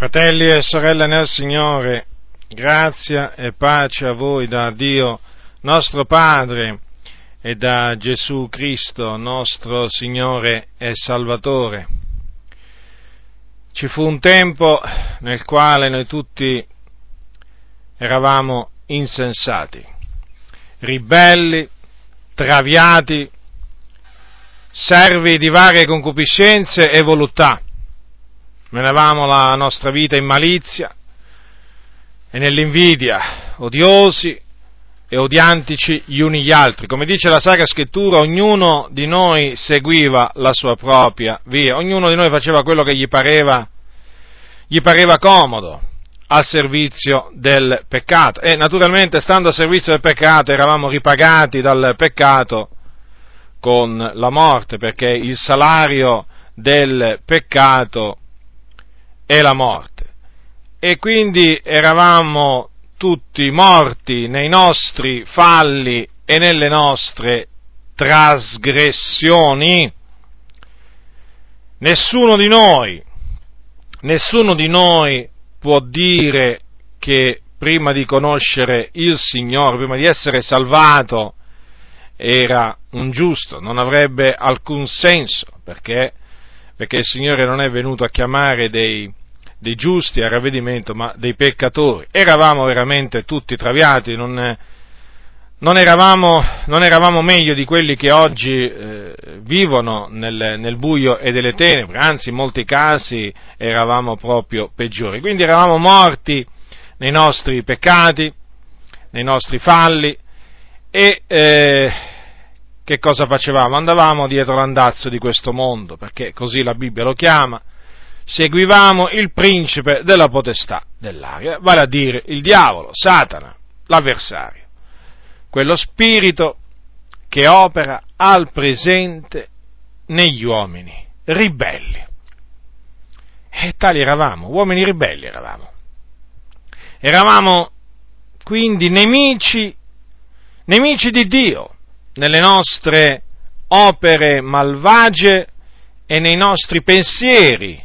Fratelli e sorelle nel Signore, grazia e pace a voi da Dio nostro Padre e da Gesù Cristo nostro Signore e Salvatore. Ci fu un tempo nel quale noi tutti eravamo insensati, ribelli, traviati, servi di varie concupiscenze e voluttà. Menavamo la nostra vita in malizia e nell'invidia, odiosi e odiantici gli uni gli altri. Come dice la Sacra Scrittura, ognuno di noi seguiva la sua propria via, ognuno di noi faceva quello che gli pareva comodo al servizio del peccato. E naturalmente, stando al servizio del peccato, eravamo ripagati dal peccato con la morte, perché il salario del peccato e la morte. E quindi eravamo tutti morti nei nostri falli e nelle nostre trasgressioni. Nessuno di noi può dire che prima di conoscere il Signore, prima di essere salvato, era un giusto, non avrebbe alcun senso, perché il Signore non è venuto a chiamare dei giusti al ravvedimento, ma dei peccatori. Eravamo veramente tutti traviati, non eravamo meglio di quelli che oggi vivono nel buio e delle tenebre, anzi in molti casi eravamo proprio peggiori. Quindi eravamo morti nei nostri peccati, nei nostri falli, e che cosa facevamo? Andavamo dietro l'andazzo di questo mondo, perché così la Bibbia lo chiama. Seguivamo il principe della potestà dell'aria, vale a dire il diavolo, Satana, l'avversario, quello spirito che opera al presente negli uomini ribelli. E tali eravamo, uomini ribelli eravamo. Eravamo quindi nemici di Dio nelle nostre opere malvagie e nei nostri pensieri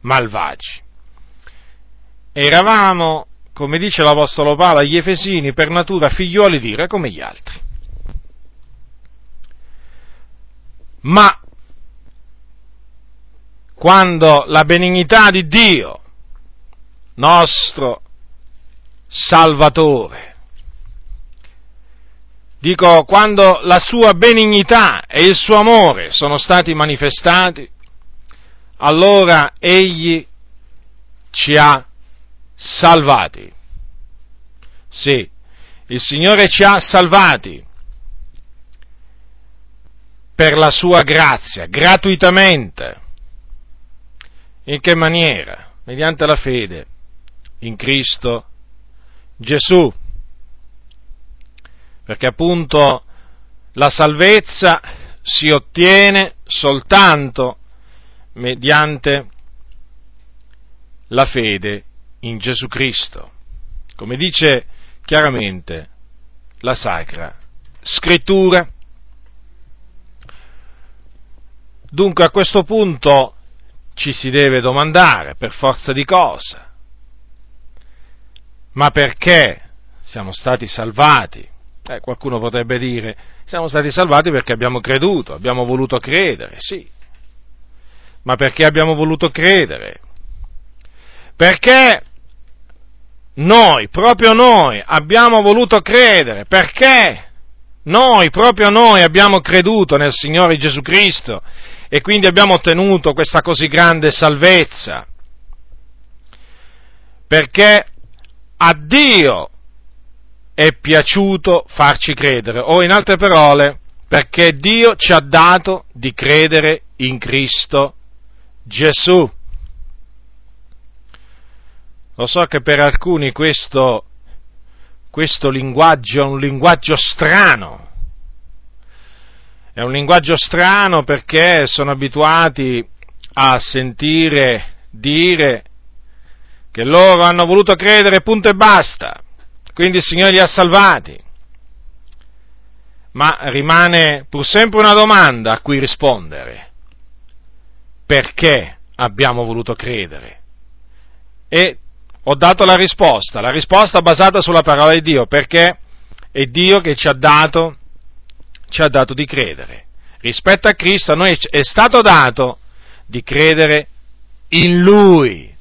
malvagi. Eravamo, come dice l'Apostolo Paolo agli Efesini, per natura figliuoli d'ira come gli altri. Ma quando la benignità di Dio, nostro Salvatore, quando la sua benignità e il suo amore sono stati manifestati, allora Egli ci ha salvati. Sì, il Signore ci ha salvati per la sua grazia, gratuitamente. In che maniera? Mediante la fede in Cristo Gesù. Perché appunto la salvezza si ottiene soltanto mediante la fede in Gesù Cristo, come dice chiaramente la Sacra Scrittura. Dunque a questo punto ci si deve domandare, per forza di cosa, ma perché siamo stati salvati? Qualcuno potrebbe dire, siamo stati salvati perché abbiamo creduto, abbiamo voluto credere, sì. Ma perché abbiamo voluto credere? Perché noi, abbiamo voluto credere, perché noi abbiamo creduto nel Signore Gesù Cristo e quindi abbiamo ottenuto questa così grande salvezza. Perché a Dio è piaciuto farci credere, o in altre parole, perché Dio ci ha dato di credere in Cristo Gesù. Lo so che per alcuni questo linguaggio è un linguaggio strano. È un linguaggio strano perché sono abituati a sentire dire che loro hanno voluto credere, punto e basta. Quindi il Signore li ha salvati. Ma rimane pur sempre una domanda a cui rispondere. Perché abbiamo voluto credere? e ho dato la risposta basata sulla parola di Dio, perché è Dio che ci ha dato di credere. Rispetto a Cristo a noi è stato dato di credere in Lui.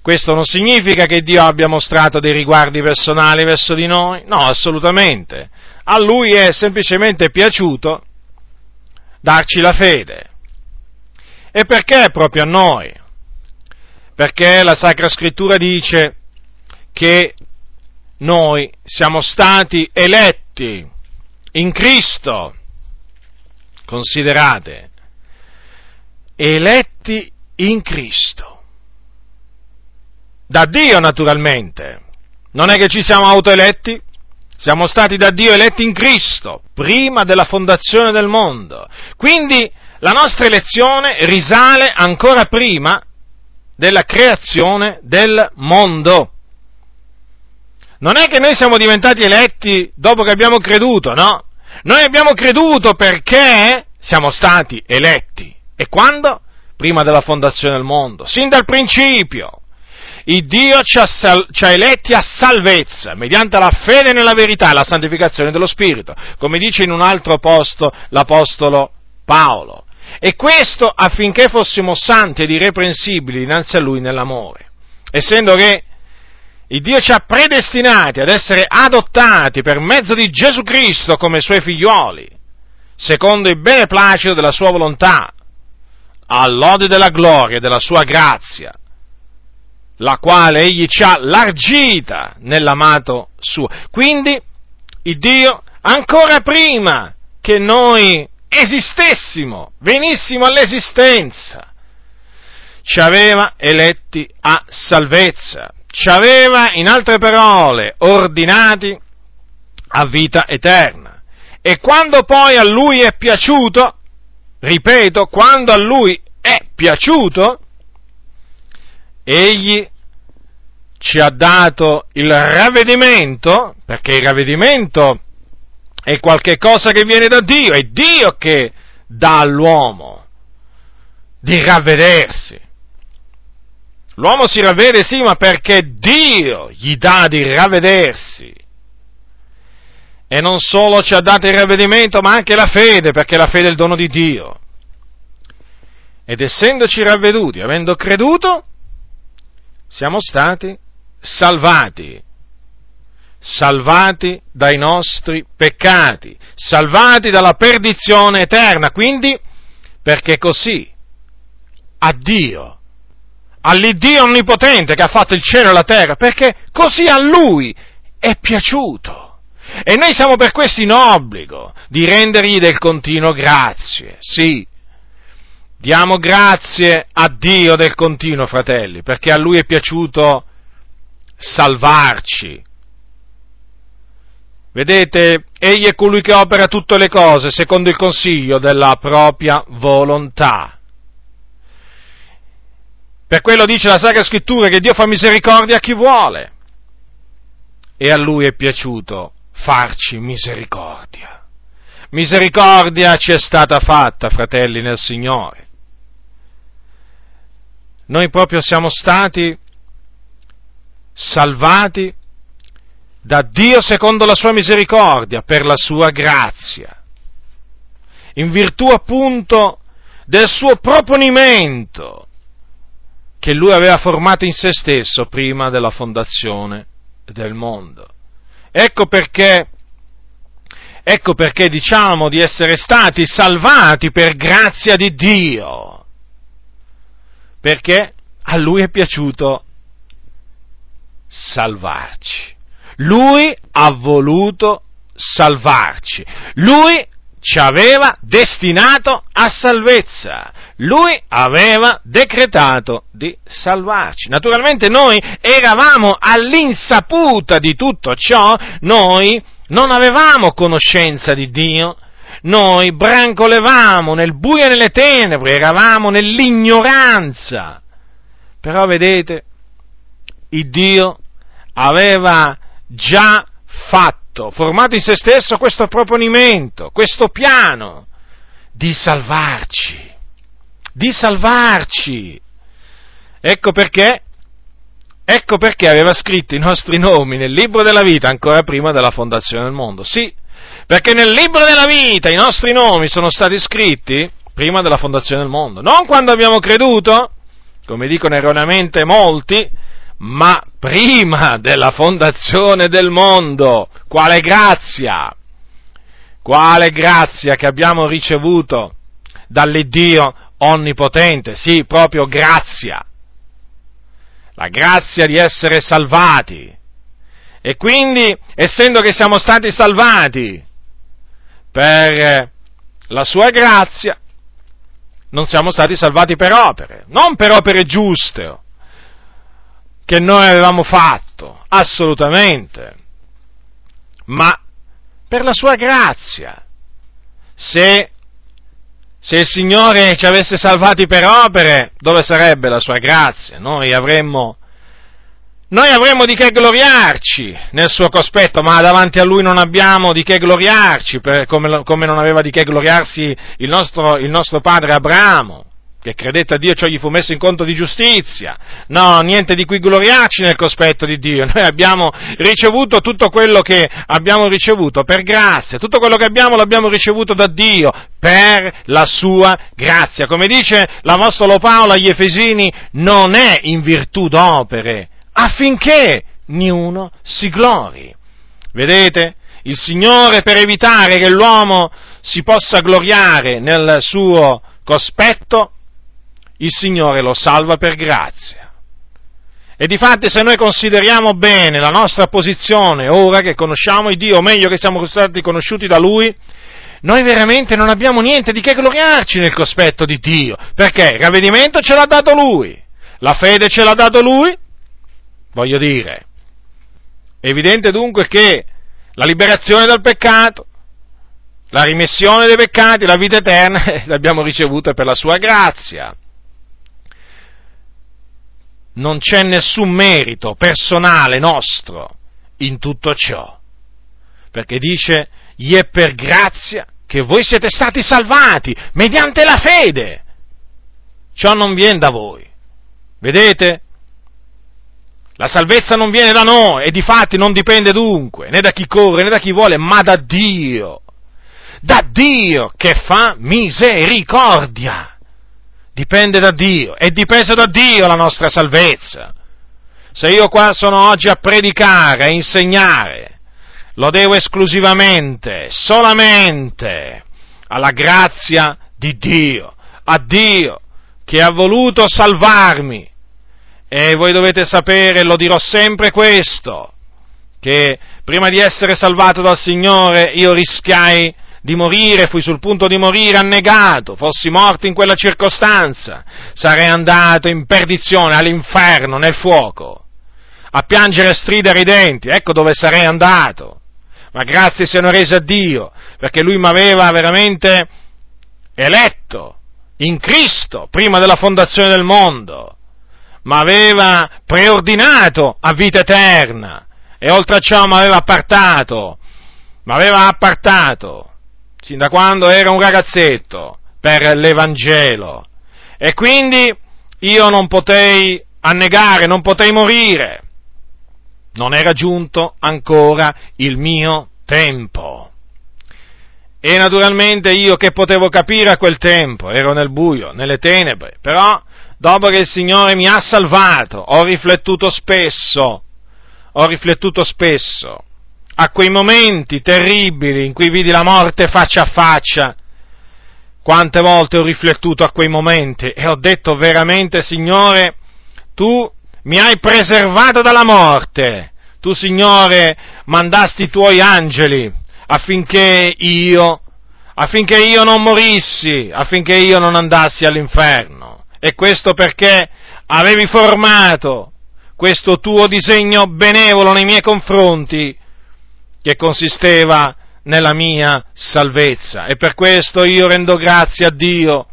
Questo non significa che Dio abbia mostrato dei riguardi personali verso di noi, no, assolutamente. A Lui è semplicemente piaciuto darci la fede. E perché proprio a noi? Perché la Sacra Scrittura dice che noi siamo stati eletti in Cristo, considerate, eletti in Cristo. Da Dio, naturalmente, non è che ci siamo autoeletti, siamo stati da Dio eletti in Cristo, prima della fondazione del mondo. Quindi la nostra elezione risale ancora prima della creazione del mondo. Non è che noi siamo diventati eletti dopo che abbiamo creduto, no? Noi abbiamo creduto perché siamo stati eletti. E quando? Prima della fondazione del mondo, sin dal principio. Il Dio ci ha eletti a salvezza, mediante la fede nella verità e la santificazione dello Spirito, come dice in un altro posto l'Apostolo Paolo. E questo affinché fossimo santi ed irreprensibili innanzi a Lui nell'amore, essendo che il Dio ci ha predestinati ad essere adottati per mezzo di Gesù Cristo come Suoi figlioli, secondo il beneplacito della Sua volontà, all'ode della gloria e della Sua grazia, la quale Egli ci ha largita nell'amato suo. Quindi, il Dio, ancora prima che noi esistessimo, venissimo all'esistenza, ci aveva eletti a salvezza, ci aveva, in altre parole, ordinati a vita eterna. E quando poi a Lui è piaciuto, ripeto, quando a Lui è piaciuto, Egli ci ha dato il ravvedimento, perché il ravvedimento è qualche cosa che viene da Dio, è Dio che dà all'uomo di ravvedersi. L'uomo si ravvede sì, ma perché Dio gli dà di ravvedersi. E non solo ci ha dato il ravvedimento, ma anche la fede, perché la fede è il dono di Dio. Ed essendoci ravveduti, avendo creduto, siamo stati salvati dai nostri peccati, salvati dalla perdizione eterna, quindi perché così a Dio, all'Iddio Onnipotente che ha fatto il cielo e la terra, perché così a Lui è piaciuto. E noi siamo per questo in obbligo di rendergli del continuo grazie, sì. Diamo grazie a Dio del continuo, fratelli, perché a Lui è piaciuto salvarci. Vedete, Egli è colui che opera tutte le cose secondo il consiglio della propria volontà. Per quello dice la Sacra Scrittura che Dio fa misericordia a chi vuole, e a Lui è piaciuto farci misericordia. Misericordia ci è stata fatta, fratelli, nel Signore. Noi proprio siamo stati salvati da Dio secondo la Sua misericordia, per la Sua grazia, in virtù appunto del Suo proponimento che Lui aveva formato in se stesso prima della fondazione del mondo. Ecco perché diciamo di essere stati salvati per grazia di Dio, perché a Lui è piaciuto salvarci. Lui ha voluto salvarci. Lui ci aveva destinato a salvezza. Lui aveva decretato di salvarci. Naturalmente noi eravamo all'insaputa di tutto ciò, noi non avevamo conoscenza di Dio. Noi brancolevamo nel buio e nelle tenebre, eravamo nell'ignoranza. Però vedete, il Dio aveva già fatto, formato in se stesso questo proponimento, questo piano di salvarci. Ecco perché aveva scritto i nostri nomi nel libro della vita ancora prima della fondazione del mondo. Sì, perché nel libro della vita i nostri nomi sono stati scritti prima della fondazione del mondo, non quando abbiamo creduto, come dicono erroneamente molti, ma prima della fondazione del mondo. Quale grazia! Quale grazia che abbiamo ricevuto dall'Iddio Onnipotente, sì, proprio grazia, la grazia di essere salvati. E quindi, essendo che siamo stati salvati per la sua grazia, non siamo stati salvati per opere, non per opere giuste che noi avevamo fatto, assolutamente, ma per la sua grazia. Se il Signore ci avesse salvati per opere, dove sarebbe la sua grazia? Noi avremmo di che gloriarci nel suo cospetto, ma davanti a Lui non abbiamo di che gloriarci, come non aveva di che gloriarsi il nostro padre Abramo, che credette a Dio, ciò gli fu messo in conto di giustizia. No, niente di cui gloriarci nel cospetto di Dio. Noi abbiamo ricevuto tutto quello che abbiamo ricevuto per grazia, tutto quello che abbiamo l'abbiamo ricevuto da Dio per la sua grazia. Come dice l'Apostolo Paolo agli Efesini, non è in virtù d'opere, affinché niuno si glori. Vedete? Il Signore, per evitare che l'uomo si possa gloriare nel suo cospetto, il Signore lo salva per grazia. E difatti, se noi consideriamo bene la nostra posizione ora che conosciamo Dio, o meglio che siamo stati conosciuti da Lui, noi veramente non abbiamo niente di che gloriarci nel cospetto di Dio, perché il ravvedimento ce l'ha dato Lui, la fede ce l'ha dato Lui. Voglio dire, è evidente dunque che la liberazione dal peccato, la rimissione dei peccati, la vita eterna, l'abbiamo ricevuta per la sua grazia. Non c'è nessun merito personale nostro in tutto ciò, perché dice: gli è per grazia che voi siete stati salvati mediante la fede, ciò non viene da voi. Vedete? La salvezza non viene da noi, e difatti non dipende dunque né da chi corre né da chi vuole, ma da Dio, che fa misericordia. Dipende da Dio, è dipesa da Dio la nostra salvezza. Se io qua sono oggi a predicare, a insegnare, lo devo esclusivamente, solamente alla grazia di Dio, a Dio che ha voluto salvarmi. E voi dovete sapere, lo dirò sempre questo, che prima di essere salvato dal Signore io rischiai di morire, fui sul punto di morire annegato, fossi morto in quella circostanza, sarei andato in perdizione, all'inferno, nel fuoco, a piangere e stridere i denti, ecco dove sarei andato. Ma grazie siano rese a Dio, perché Lui mi aveva veramente eletto in Cristo prima della fondazione del mondo, mi aveva preordinato a vita eterna, e oltre a ciò mi aveva appartato sin da quando era un ragazzetto per l'Evangelo, e quindi io non potei annegare, non potei morire, non era giunto ancora il mio tempo. E naturalmente io che potevo capire a quel tempo, ero nel buio, nelle tenebre, però dopo che il Signore mi ha salvato, ho riflettuto spesso a quei momenti terribili in cui vidi la morte faccia a faccia. Quante volte ho riflettuto a quei momenti e ho detto: veramente, Signore, Tu mi hai preservato dalla morte, Tu, Signore, mandasti i Tuoi angeli affinché io non morissi, affinché io non andassi all'inferno, e questo perché avevi formato questo Tuo disegno benevolo nei miei confronti, che consisteva nella mia salvezza. E per questo io rendo grazie a Dio,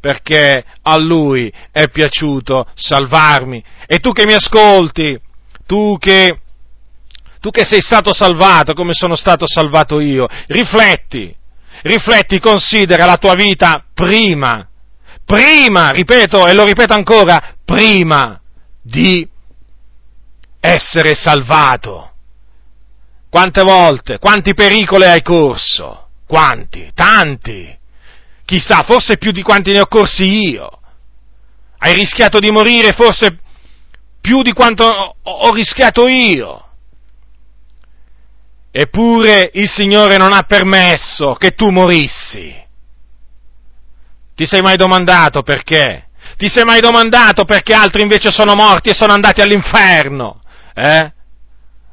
perché a Lui è piaciuto salvarmi. E tu che mi ascolti, tu che sei stato salvato come sono stato salvato io, rifletti, considera la tua vita prima, prima, ripeto e lo ripeto ancora, prima di essere salvato. Quante volte, quanti pericoli hai corso? Quanti? Tanti! Chissà, forse più di quanti ne ho corsi io. Hai rischiato di morire forse più di quanto ho rischiato io. Eppure il Signore non ha permesso che tu morissi. Ti sei mai domandato perché? Ti sei mai domandato perché altri invece sono morti e sono andati all'inferno?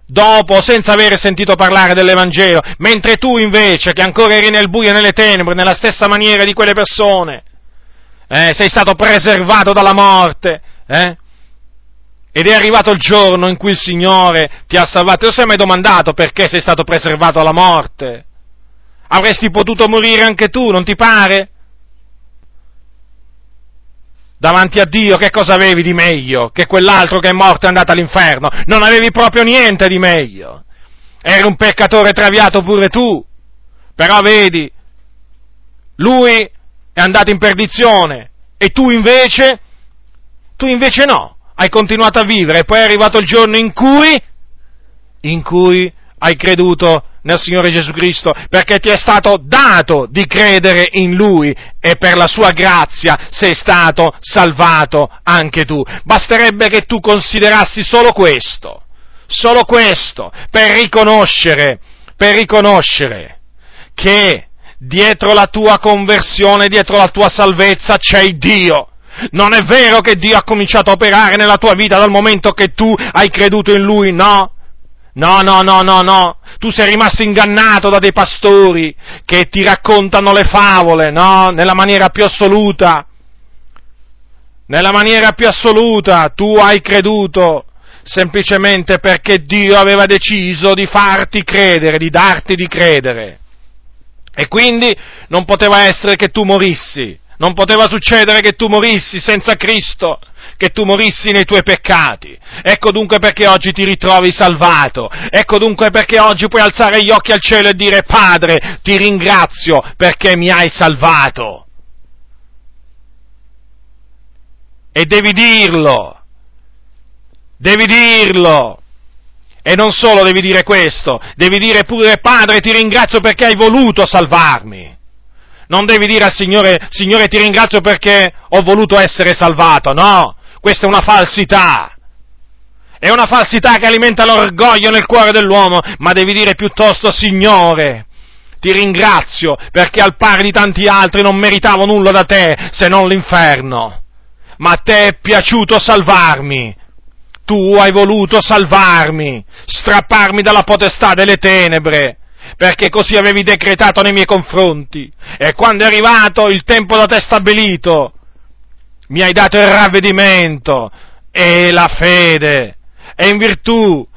Dopo, senza avere sentito parlare dell'Evangelo, mentre tu invece, che ancora eri nel buio e nelle tenebre, nella stessa maniera di quelle persone, sei stato preservato dalla morte, ed è arrivato il giorno in cui il Signore ti ha salvato. Ti sei mai domandato perché sei stato preservato dalla morte? Avresti potuto morire anche tu, non ti pare? Davanti a Dio che cosa avevi di meglio che quell'altro che è morto è andato all'inferno? Non avevi proprio niente di meglio. Eri un peccatore traviato pure tu. Però vedi, lui è andato in perdizione e tu invece no. Hai continuato a vivere e poi è arrivato il giorno in cui hai creduto nel Signore Gesù Cristo, perché ti è stato dato di credere in Lui e per la sua grazia sei stato salvato anche tu. Basterebbe che tu considerassi solo questo, per riconoscere che dietro la tua conversione, dietro la tua salvezza c'è Dio. Non è vero che Dio ha cominciato a operare nella tua vita dal momento che tu hai creduto in Lui, no? No, tu sei rimasto ingannato da dei pastori che ti raccontano le favole, no? Nella maniera più assoluta, tu hai creduto semplicemente perché Dio aveva deciso di farti credere, di darti di credere, e quindi non poteva essere che tu morissi, non poteva succedere che tu morissi senza Cristo, che tu morissi nei tuoi peccati. Ecco dunque perché oggi ti ritrovi salvato, ecco dunque perché oggi puoi alzare gli occhi al cielo e dire: Padre, ti ringrazio perché mi hai salvato. E devi dirlo, e non solo devi dire questo, devi dire pure: Padre, ti ringrazio perché hai voluto salvarmi. Non devi dire al Signore: Signore, ti ringrazio perché ho voluto essere salvato, no? Questa è una falsità. È una falsità che alimenta l'orgoglio nel cuore dell'uomo, ma devi dire piuttosto: Signore, ti ringrazio perché al pari di tanti altri non meritavo nulla da te se non l'inferno. Ma a te è piaciuto salvarmi. Tu hai voluto salvarmi, strapparmi dalla potestà delle tenebre, perché così avevi decretato nei miei confronti. E quando è arrivato il tempo da te stabilito, mi hai dato il ravvedimento e la fede, e in virtù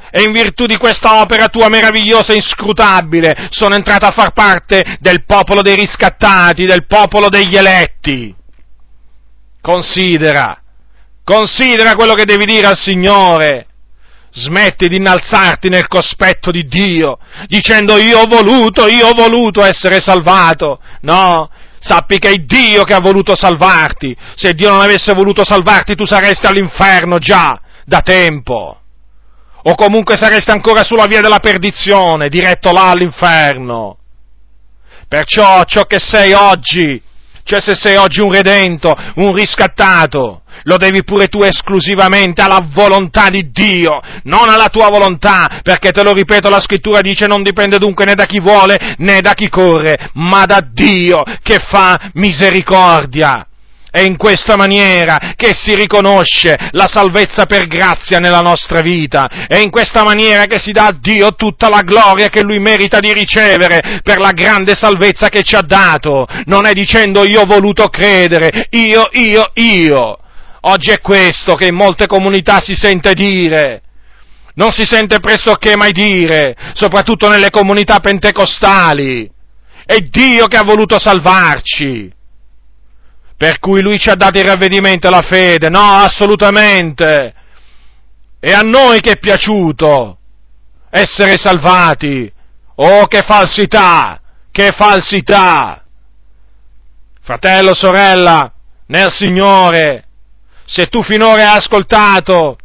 di questa opera tua meravigliosa e inscrutabile sono entrato a far parte del popolo dei riscattati, del popolo degli eletti. Considera quello che devi dire al Signore. Smetti di innalzarti nel cospetto di Dio, dicendo: io ho voluto essere salvato. No, sappi che è Dio che ha voluto salvarti. Se Dio non avesse voluto salvarti, tu saresti all'inferno già da tempo, o comunque saresti ancora sulla via della perdizione, diretto là all'inferno. Perciò ciò che sei oggi, cioè se sei oggi un redento, un riscattato, lo devi pure tu esclusivamente alla volontà di Dio, non alla tua volontà, perché te lo ripeto, la Scrittura dice: non dipende dunque né da chi vuole né da chi corre, ma da Dio che fa misericordia. È in questa maniera che si riconosce la salvezza per grazia nella nostra vita, è in questa maniera che si dà a Dio tutta la gloria che Lui merita di ricevere per la grande salvezza che ci ha dato. Non è dicendo: io ho voluto credere, io. Oggi è questo che in molte comunità si sente dire, non si sente pressoché mai dire, soprattutto nelle comunità pentecostali. È Dio che ha voluto salvarci, per cui Lui ci ha dato il ravvedimento e la fede. No, assolutamente, è a noi che è piaciuto essere salvati. Oh, che falsità! Fratello, sorella, nel Signore. Se tu finora hai ascoltato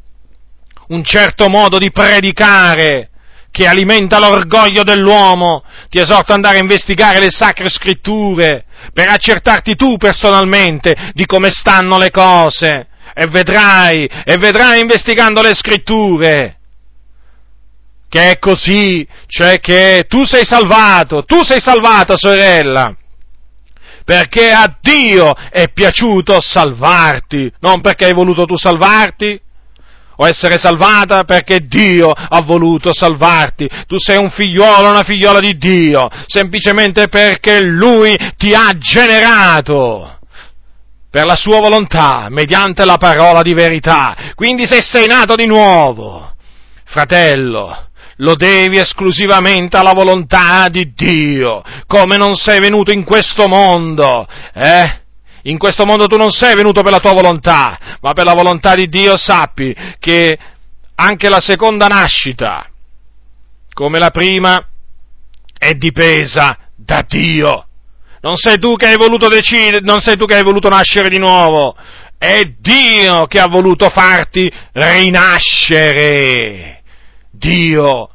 un certo modo di predicare che alimenta l'orgoglio dell'uomo, ti esorto ad andare a investigare le sacre scritture per accertarti tu personalmente di come stanno le cose, e vedrai investigando le scritture che è così, cioè che tu sei salvata, sorella, perché a Dio è piaciuto salvarti, non perché hai voluto tu salvarti o essere salvata, perché Dio ha voluto salvarti. Tu sei un figliolo, una figliola di Dio, semplicemente perché Lui ti ha generato per la sua volontà, mediante la parola di verità. Quindi se sei nato di nuovo, fratello, lo devi esclusivamente alla volontà di Dio, come non sei venuto in questo mondo, eh? In questo mondo tu non sei venuto per la tua volontà, ma per la volontà di Dio. Sappi che anche la seconda nascita, come la prima, è dipesa da Dio. Non sei tu che hai voluto decidere, non sei tu che hai voluto nascere di nuovo, è Dio che ha voluto farti rinascere. Dio.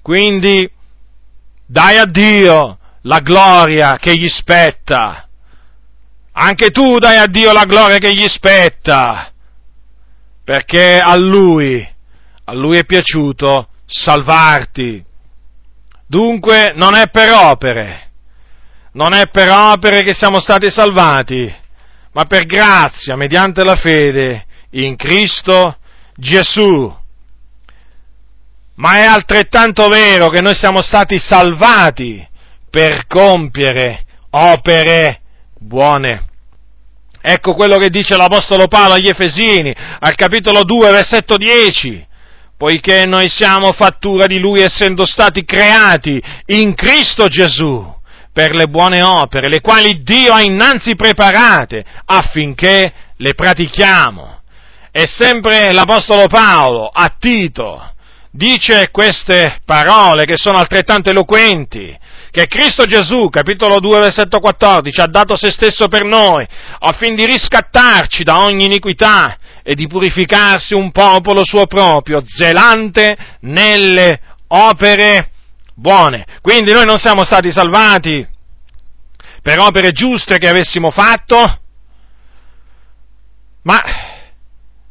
Quindi dai a Dio la gloria che gli spetta. Anche tu dai a Dio la gloria che gli spetta, perché a Lui è piaciuto salvarti. Dunque non è per opere che siamo stati salvati, ma per grazia, mediante la fede in Cristo Gesù. Ma è altrettanto vero che noi siamo stati salvati per compiere opere buone. Ecco quello che dice l'Apostolo Paolo agli Efesini, al capitolo 2, versetto 10, poiché noi siamo fattura di Lui, essendo stati creati in Cristo Gesù per le buone opere, le quali Dio ha innanzi preparate affinché le pratichiamo. E sempre l'Apostolo Paolo a Tito dice queste parole che sono altrettanto eloquenti, che Cristo Gesù, capitolo 2, versetto 14, ha dato se stesso per noi, affin di riscattarci da ogni iniquità e di purificarsi un popolo suo proprio, zelante nelle opere buone. Quindi noi non siamo stati salvati per opere giuste che avessimo fatto, ma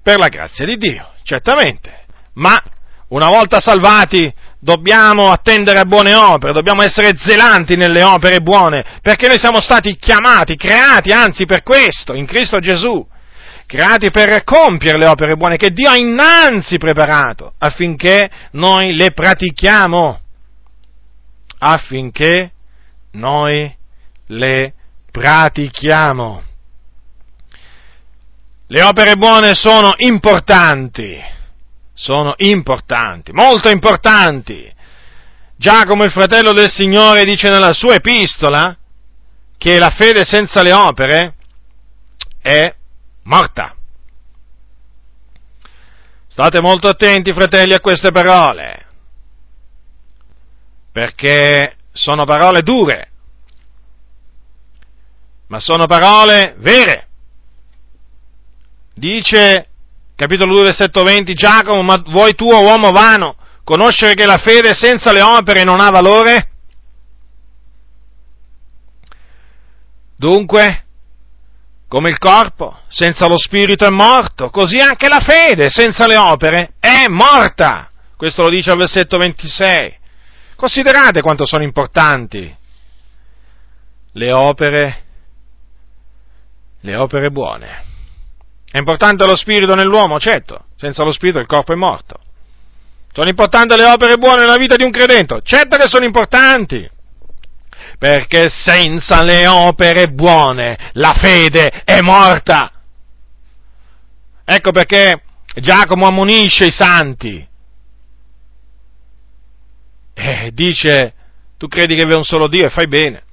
per la grazia di Dio, certamente, ma una volta salvati dobbiamo attendere a buone opere, dobbiamo essere zelanti nelle opere buone, perché noi siamo stati chiamati, creati anzi per questo, in Cristo Gesù, creati per compiere le opere buone che Dio ha innanzi preparato affinché noi le pratichiamo. Affinché noi le pratichiamo. Le opere buone sono importanti, molto importanti. Giacomo, il fratello del Signore, dice nella sua epistola che la fede senza le opere è morta. State molto attenti, fratelli, a queste parole, perché sono parole dure, ma sono parole vere. Dice capitolo 2, versetto 20, Giacomo: ma vuoi tu, uomo vano, conoscere che la fede senza le opere non ha valore? Dunque, come il corpo senza lo spirito è morto, così anche la fede senza le opere è morta. Questo lo dice al versetto 26. Considerate quanto sono importanti le opere buone. È importante lo spirito nell'uomo, certo, senza lo spirito il corpo è morto. Sono importanti le opere buone nella vita di un credente, certo che sono importanti, perché senza le opere buone la fede è morta. Ecco perché Giacomo ammonisce i santi e dice: tu credi che vi è un solo Dio e fai bene,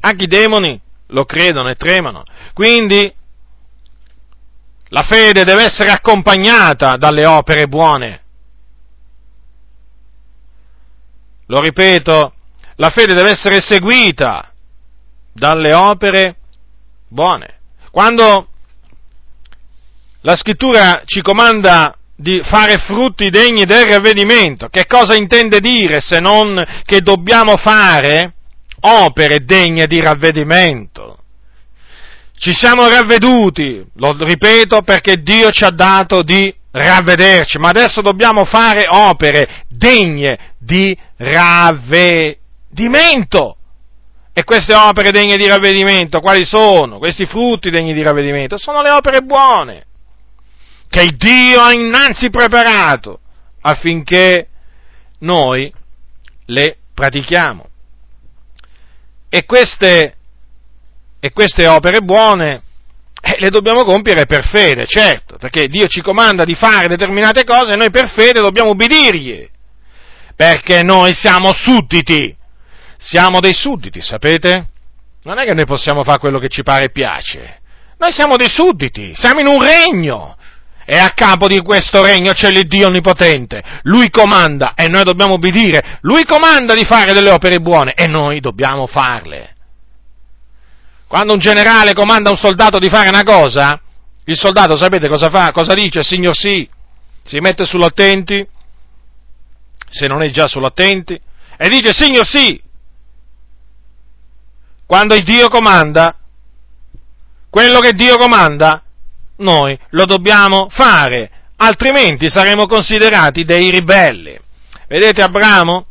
anche i demoni lo credono e tremano. Quindi la fede deve essere accompagnata dalle opere buone. Lo ripeto, la fede deve essere seguita dalle opere buone. Quando la Scrittura ci comanda di fare frutti degni del ravvedimento, che cosa intende dire se non che dobbiamo fare opere degne di ravvedimento? Ci siamo ravveduti, lo ripeto, perché Dio ci ha dato di ravvederci, ma adesso dobbiamo fare opere degne di ravvedimento. E queste opere degne di ravvedimento, quali sono? Questi frutti degni di ravvedimento sono le opere buone che il Dio ha innanzi preparato affinché noi le pratichiamo. E queste opere buone le dobbiamo compiere per fede, certo, perché Dio ci comanda di fare determinate cose e noi per fede dobbiamo ubbidirgli, perché noi siamo sudditi, siamo dei sudditi, sapete? Non è che noi possiamo fare quello che ci pare e piace, noi siamo dei sudditi, siamo in un regno e a capo di questo regno c'è l'Iddio Onnipotente, Lui comanda e noi dobbiamo ubbidire, Lui comanda di fare delle opere buone e noi dobbiamo farle. Quando un generale comanda a un soldato di fare una cosa, il soldato sapete cosa fa? Cosa dice? Signor sì, si mette sull'attenti, se non è già sull'attenti, e dice signor sì. Quando il Dio comanda, quello che Dio comanda, noi lo dobbiamo fare, altrimenti saremo considerati dei ribelli. Vedete Abramo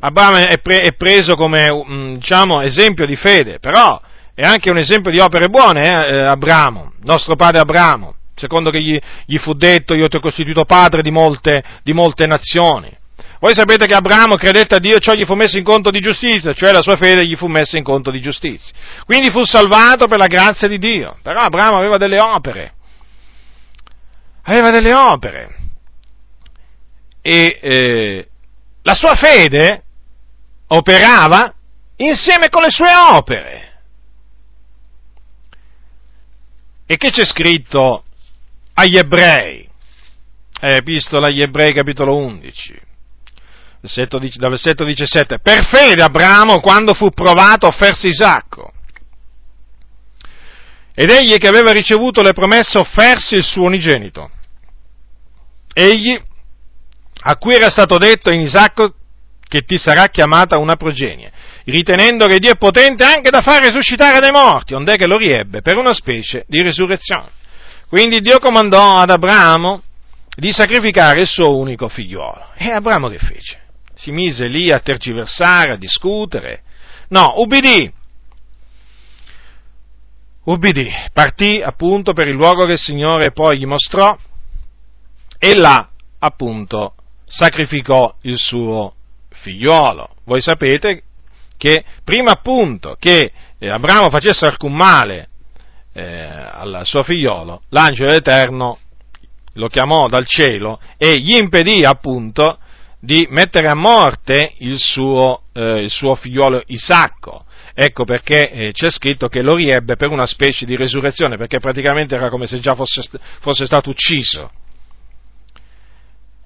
è preso come, diciamo, esempio di fede, però è anche un esempio di opere buone, Abramo, nostro padre Abramo, secondo che gli fu detto, io ti ho costituito padre di molte nazioni. Voi sapete che Abramo credette a Dio, ciò gli fu messo in conto di giustizia, cioè la sua fede gli fu messa in conto di giustizia. Quindi fu salvato per la grazia di Dio, però Abramo aveva delle opere, e la sua fede operava insieme con le sue opere. E che c'è scritto agli ebrei? Epistola agli ebrei capitolo 11, dal versetto 17. Per fede Abramo, quando fu provato, offerse Isacco. Ed egli che aveva ricevuto le promesse offerse il suo unigenito. Egli, a cui era stato detto in Isacco che ti sarà chiamata una progenie, ritenendo che Dio è potente anche da far risuscitare dai morti, onde che lo riebbe per una specie di resurrezione. Quindi Dio comandò ad Abramo di sacrificare il suo unico figliuolo. E Abramo che fece? Si mise lì a tergiversare, a discutere? No, ubbidì, partì appunto per il luogo che il Signore poi gli mostrò, e là appunto sacrificò il suo figliolo. Voi sapete che prima appunto che Abramo facesse alcun male al suo figliolo, l'angelo dell'Eterno lo chiamò dal cielo e gli impedì appunto di mettere a morte il suo figliolo Isacco. Ecco perché c'è scritto che lo riebbe per una specie di resurrezione, perché praticamente era come se già fosse stato ucciso.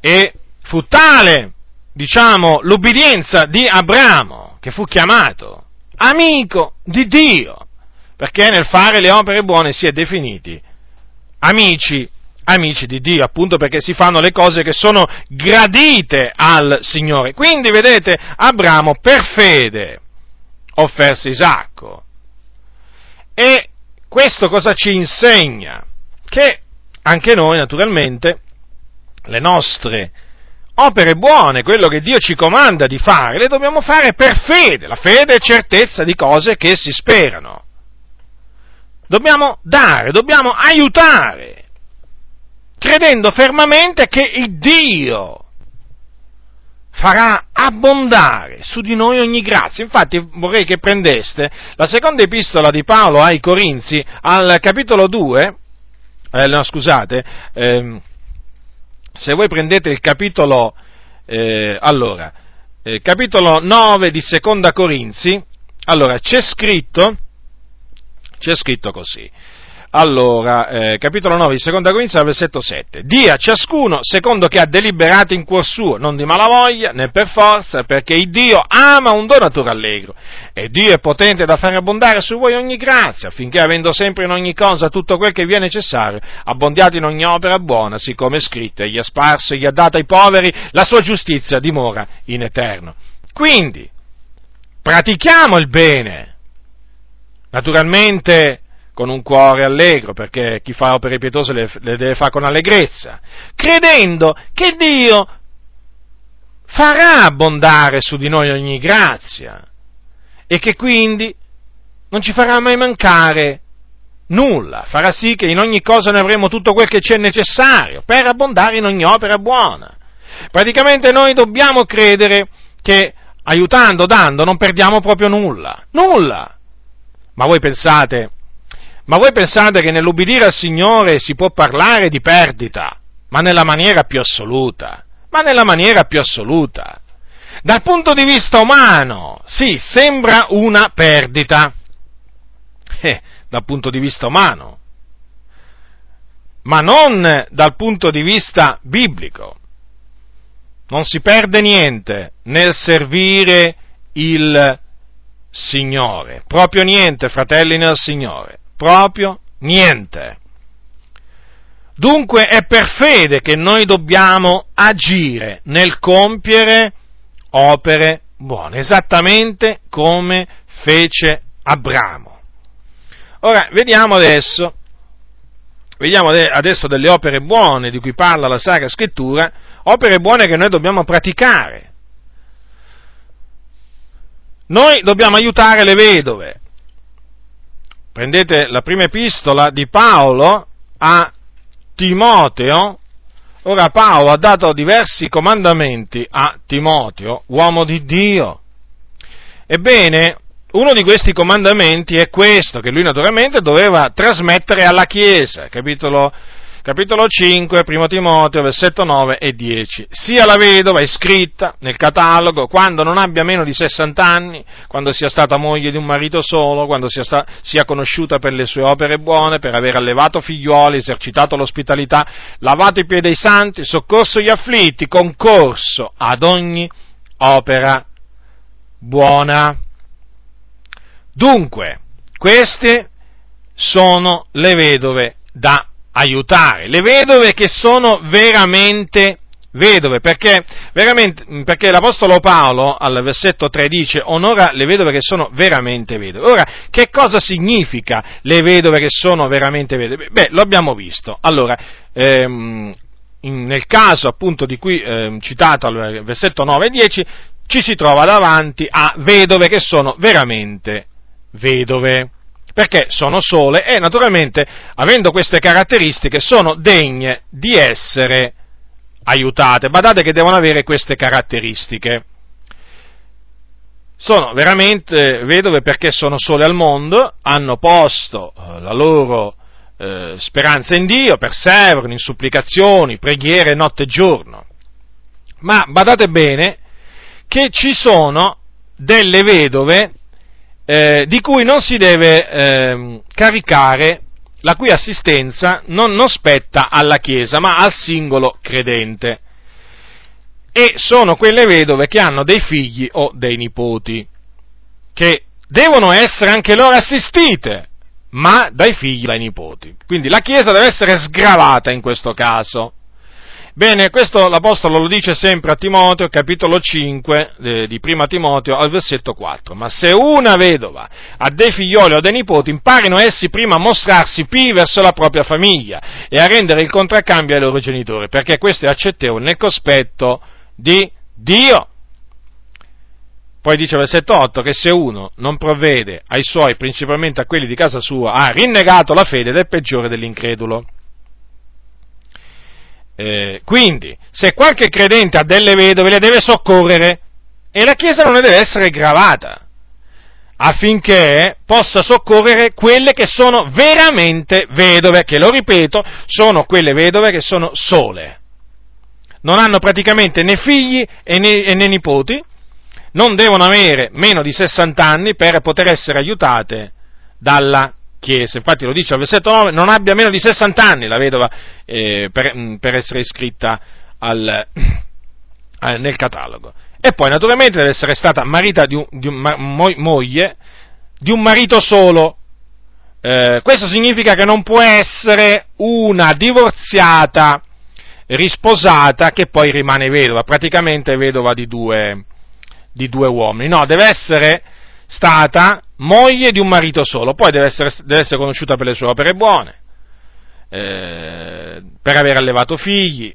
E fu tale, diciamo, l'ubbidienza di Abramo, che fu chiamato amico di Dio, perché nel fare le opere buone si è definiti amici di Dio, appunto perché si fanno le cose che sono gradite al Signore. Quindi, vedete, Abramo per fede offerse Isacco. E questo cosa ci insegna? Che anche noi, naturalmente, le nostre opere buone, quello che Dio ci comanda di fare, le dobbiamo fare per fede. La fede è certezza di cose che si sperano. Dobbiamo dare, dobbiamo aiutare, credendo fermamente che il Dio farà abbondare su di noi ogni grazia. Infatti vorrei che prendeste la seconda epistola di Paolo ai Corinzi, al capitolo 2, se voi prendete il capitolo, capitolo 9 di Seconda Corinzi, allora c'è scritto così: Allora, capitolo 9 di Seconda Corinzi, versetto 7. Dia ciascuno secondo che ha deliberato in cuor suo, non di malavoglia né per forza, perché il Dio ama un donatore allegro. E Dio è potente da fare abbondare su voi ogni grazia, affinché, avendo sempre in ogni cosa tutto quel che vi è necessario, abbondiate in ogni opera buona, siccome è scritto: egli ha sparso, egli ha dato ai poveri, la sua giustizia dimora in eterno. Quindi, pratichiamo il bene, naturalmente con un cuore allegro, perché chi fa opere pietose le deve fare con allegrezza, credendo che Dio farà abbondare su di noi ogni grazia e che quindi non ci farà mai mancare nulla, farà sì che in ogni cosa ne avremo tutto quel che ci è necessario per abbondare in ogni opera buona. Praticamente noi dobbiamo credere che aiutando, dando, non perdiamo proprio nulla, nulla. Ma voi pensate che nell'ubbidire al Signore si può parlare di perdita, ma nella maniera più assoluta. Dal punto di vista umano, sì, sembra una perdita, dal punto di vista umano, ma non dal punto di vista biblico. Non si perde niente nel servire il Signore, proprio niente, fratelli nel Signore. Proprio niente. Dunque è per fede che noi dobbiamo agire nel compiere opere buone, esattamente come fece Abramo. Ora, vediamo adesso delle opere buone di cui parla la Sacra Scrittura, opere buone che noi dobbiamo praticare. Noi dobbiamo aiutare le vedove. Prendete la prima epistola di Paolo a Timoteo. Ora Paolo ha dato diversi comandamenti a Timoteo, uomo di Dio. Ebbene, uno di questi comandamenti è questo, che lui naturalmente doveva trasmettere alla Chiesa, capitolo 5, 1 Timoteo, versetto 9 e 10. Sia la vedova iscritta nel catalogo quando non abbia meno di 60 anni, quando sia stata moglie di un marito solo, quando sia conosciuta per le sue opere buone, per aver allevato figliuoli, esercitato l'ospitalità, lavato i piedi dei santi, soccorso gli afflitti, concorso ad ogni opera buona. Dunque, queste sono le vedove da aiutare, le vedove che sono veramente vedove, perché l'Apostolo Paolo al versetto 3 dice: onora le vedove che sono veramente vedove. Ora, che cosa significa le vedove che sono veramente vedove? Beh, lo abbiamo visto. Allora, nel caso appunto di cui citato al versetto 9 e 10, ci si trova davanti a vedove che sono veramente vedove, perché sono sole e naturalmente, avendo queste caratteristiche, sono degne di essere aiutate. Badate che devono avere queste caratteristiche. Sono veramente vedove perché sono sole al mondo, hanno posto la loro speranza in Dio, perseverano in supplicazioni, preghiere notte e giorno. Ma badate bene che ci sono delle vedove di cui non si deve caricare, la cui assistenza non spetta alla Chiesa, ma al singolo credente. E sono quelle vedove che hanno dei figli o dei nipoti, che devono essere anche loro assistite, ma dai figli e dai nipoti. Quindi la Chiesa deve essere sgravata in questo caso. Bene, questo l'Apostolo lo dice sempre a Timoteo, capitolo 5 di Prima Timoteo, al versetto 4. Ma se una vedova ha dei figlioli o dei nipoti, imparino essi prima a mostrarsi pii verso la propria famiglia e a rendere il contraccambio ai loro genitori, perché questo è accettevole nel cospetto di Dio. Poi dice al versetto 8 che se uno non provvede ai suoi, principalmente a quelli di casa sua, ha rinnegato la fede ed è peggiore dell'incredulo. Quindi, se qualche credente ha delle vedove, le deve soccorrere e la Chiesa non ne deve essere gravata, affinché possa soccorrere quelle che sono veramente vedove, che, lo ripeto, sono quelle vedove che sono sole, non hanno praticamente né figli né nipoti, non devono avere meno di 60 anni per poter essere aiutate dalla chiesa, infatti lo dice al versetto 9, non abbia meno di 60 anni la vedova per essere iscritta nel catalogo. E poi naturalmente deve essere stata marita moglie di un marito solo. Questo significa che non può essere una divorziata risposata che poi rimane vedova, praticamente è vedova di due uomini. No, deve essere stata moglie di un marito solo, poi deve essere conosciuta per le sue opere buone, per aver allevato figli,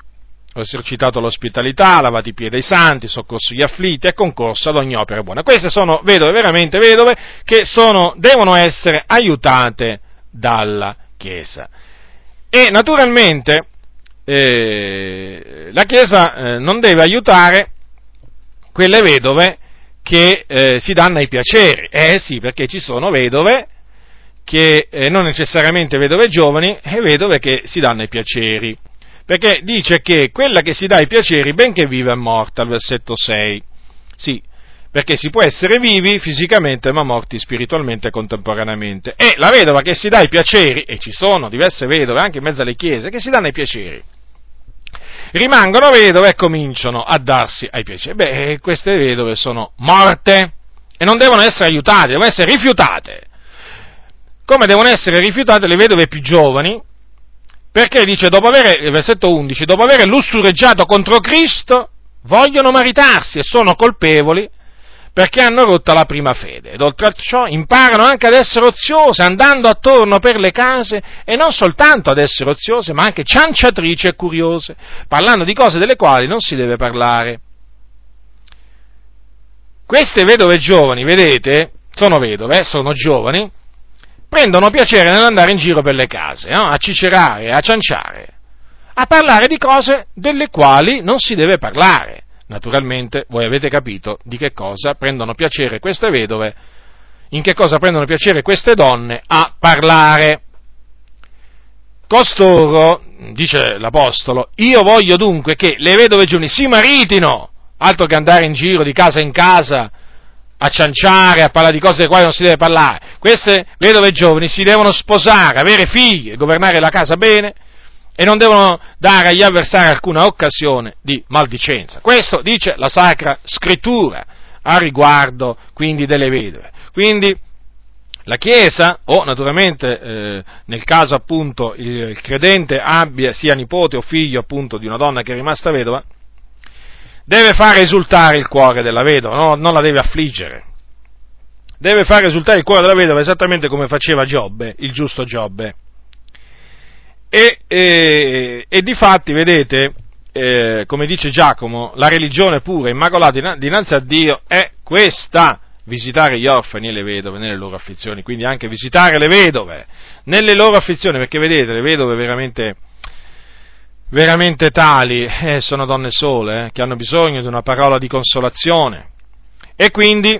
esercitato l'ospitalità, lavato i piedi ai santi, soccorso gli afflitti e concorso ad ogni opera buona. Queste sono vedove, veramente vedove, che devono essere aiutate dalla Chiesa. E naturalmente la Chiesa non deve aiutare quelle vedove che si danno ai piaceri. Sì, perché ci sono vedove che non necessariamente vedove giovani e vedove che si danno ai piaceri. Perché dice che quella che si dà ai piaceri, benché viva, è morta, al versetto 6. Sì, perché si può essere vivi fisicamente ma morti spiritualmente e contemporaneamente. E la vedova che si dà ai piaceri, e ci sono diverse vedove anche in mezzo alle chiese che si danno ai piaceri, rimangono vedove e cominciano a darsi ai piaceri. Queste vedove sono morte e non devono essere aiutate, devono essere rifiutate. Come devono essere rifiutate le vedove più giovani? Perché dice, versetto 11, dopo aver lussureggiato contro Cristo, vogliono maritarsi e sono colpevoli perché hanno rotta la prima fede. Ed oltre a ciò imparano anche ad essere oziose, andando attorno per le case, e non soltanto ad essere oziose, ma anche cianciatrici e curiose, parlando di cose delle quali non si deve parlare. Queste vedove giovani, vedete, sono vedove, sono giovani, prendono piacere nell'andare in giro per le case, no? A cicerare, a cianciare, a parlare di cose delle quali non si deve parlare. Naturalmente, voi avete capito di che cosa prendono piacere queste vedove, in che cosa prendono piacere queste donne a parlare. Costoro, dice l'Apostolo, io voglio dunque che le vedove giovani si maritino, altro che andare in giro di casa in casa, a cianciare, a parlare di cose delle quali non si deve parlare. Queste vedove giovani si devono sposare, avere figli, governare la casa bene e non devono dare agli avversari alcuna occasione di maldicenza. Questo dice la Sacra Scrittura a riguardo quindi delle vedove. Quindi la Chiesa, o naturalmente nel caso appunto il credente sia nipote o figlio appunto di una donna che è rimasta vedova, deve fare esultare il cuore della vedova, no? Non la deve affliggere. Deve fare esultare il cuore della vedova esattamente come faceva Giobbe, il giusto Giobbe. E difatti, vedete, come dice Giacomo, la religione pura e immacolata dinanzi a Dio è questa: visitare gli orfani e le vedove nelle loro afflizioni. Quindi anche visitare le vedove nelle loro afflizioni, perché vedete, le vedove veramente tali, sono donne sole, che hanno bisogno di una parola di consolazione, e quindi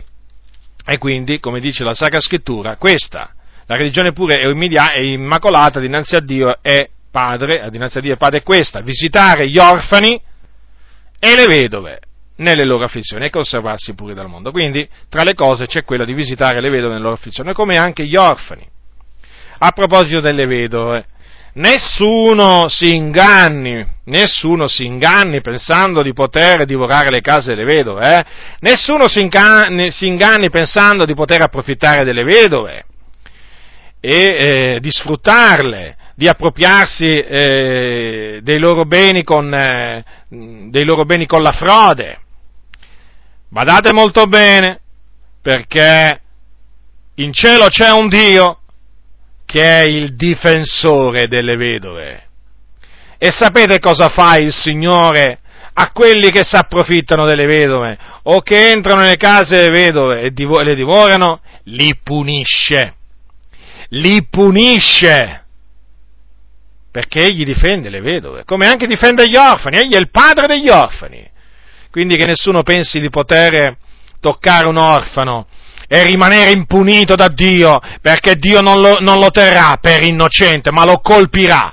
come dice la Sacra Scrittura, questa, la religione pura e immacolata dinanzi a Dio è Padre, è questa, visitare gli orfani e le vedove nelle loro afflizioni e conservarsi puri dal mondo. Quindi tra le cose c'è quella di visitare le vedove nelle loro afflizioni, come anche gli orfani. A proposito delle vedove, nessuno si inganni pensando di poter divorare le case delle vedove, nessuno si inganni pensando di poter approfittare delle vedove e di sfruttarle, di appropriarsi dei loro beni con la frode. Badate molto bene, perché in cielo c'è un Dio che è il difensore delle vedove. E sapete cosa fa il Signore a quelli che si approfittano delle vedove o che entrano nelle case delle vedove e le divorano? Li punisce, perché egli difende le vedove, come anche difende gli orfani. Egli è il padre degli orfani. Quindi che nessuno pensi di poter toccare un orfano e rimanere impunito da Dio, perché Dio non lo terrà per innocente, ma lo colpirà.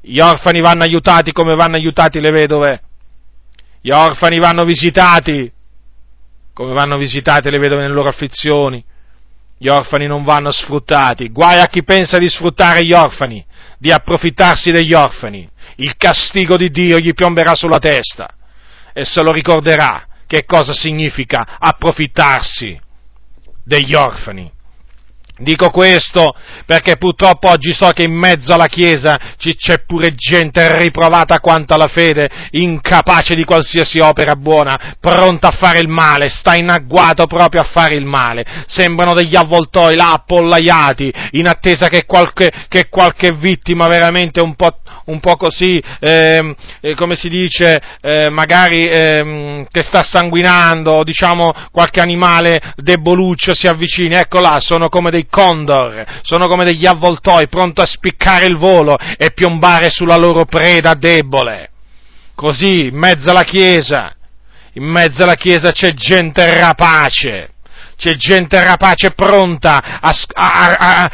Gli orfani vanno aiutati come vanno aiutati le vedove, gli orfani vanno visitati come vanno visitate le vedove nelle loro afflizioni, gli Gli orfani non vanno sfruttati, guai a chi pensa di sfruttare gli orfani, di approfittarsi degli orfani. Il castigo di Dio gli piomberà sulla testa e se lo ricorderà che cosa significa approfittarsi degli orfani. Dico questo perché purtroppo oggi so che in mezzo alla Chiesa c'è pure gente riprovata quanto alla fede, incapace di qualsiasi opera buona, pronta a fare il male, sta in agguato proprio a fare il male, sembrano degli avvoltoi là appollaiati, in attesa che qualche vittima veramente un po' così, come si dice, magari che sta sanguinando, diciamo qualche animale deboluccio si avvicini, ecco là, sono come dei condor, sono come degli avvoltoi pronti a spiccare il volo e piombare sulla loro preda debole. Così, in mezzo alla Chiesa c'è gente rapace. C'è gente rapace pronta a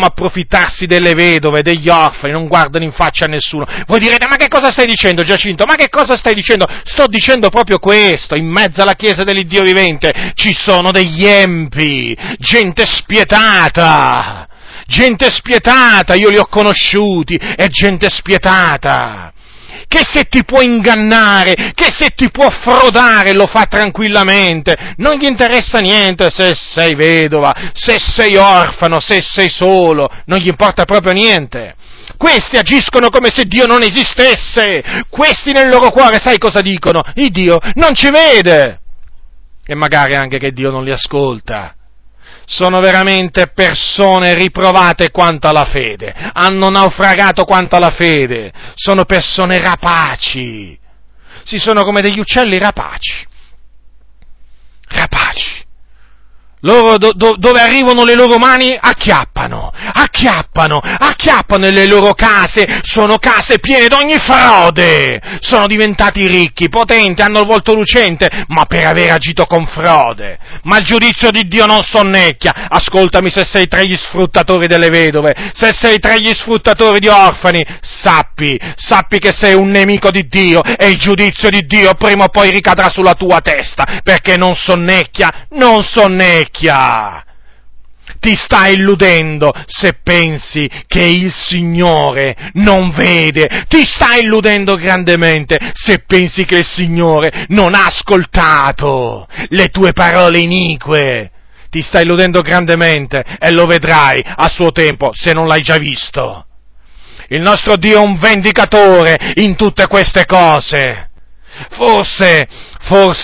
approfittarsi delle vedove, degli orfani, non guardano in faccia a nessuno. Voi direte, ma che cosa stai dicendo Giacinto? Ma che cosa stai dicendo? Sto dicendo proprio questo, in mezzo alla Chiesa dell'Iddio vivente ci sono degli empi, gente spietata, io li ho conosciuti, è gente spietata. Che se ti può ingannare, che se ti può frodare, lo fa tranquillamente, non gli interessa niente se sei vedova, se sei orfano, se sei solo, non gli importa proprio niente. Questi agiscono come se Dio non esistesse, questi nel loro cuore sai cosa dicono? Il Dio non ci vede, e magari anche che Dio non li ascolta. Sono veramente persone riprovate quanto alla fede, hanno naufragato quanto alla fede, sono persone rapaci, si sono come degli uccelli rapaci. Loro dove arrivano le loro mani acchiappano le loro case, sono case piene d'ogni frode, sono diventati ricchi, potenti, hanno il volto lucente, ma per aver agito con frode. Ma il giudizio di Dio non sonnecchia, ascoltami se sei tra gli sfruttatori delle vedove, se sei tra gli sfruttatori di orfani, sappi che sei un nemico di Dio e il giudizio di Dio prima o poi ricadrà sulla tua testa, perché non sonnecchia. Ti stai illudendo se pensi che il Signore non vede, ti stai illudendo grandemente se pensi che il Signore non ha ascoltato le tue parole inique, ti stai illudendo grandemente e lo vedrai a suo tempo se non l'hai già visto. Il nostro Dio è un vendicatore in tutte queste cose. Forse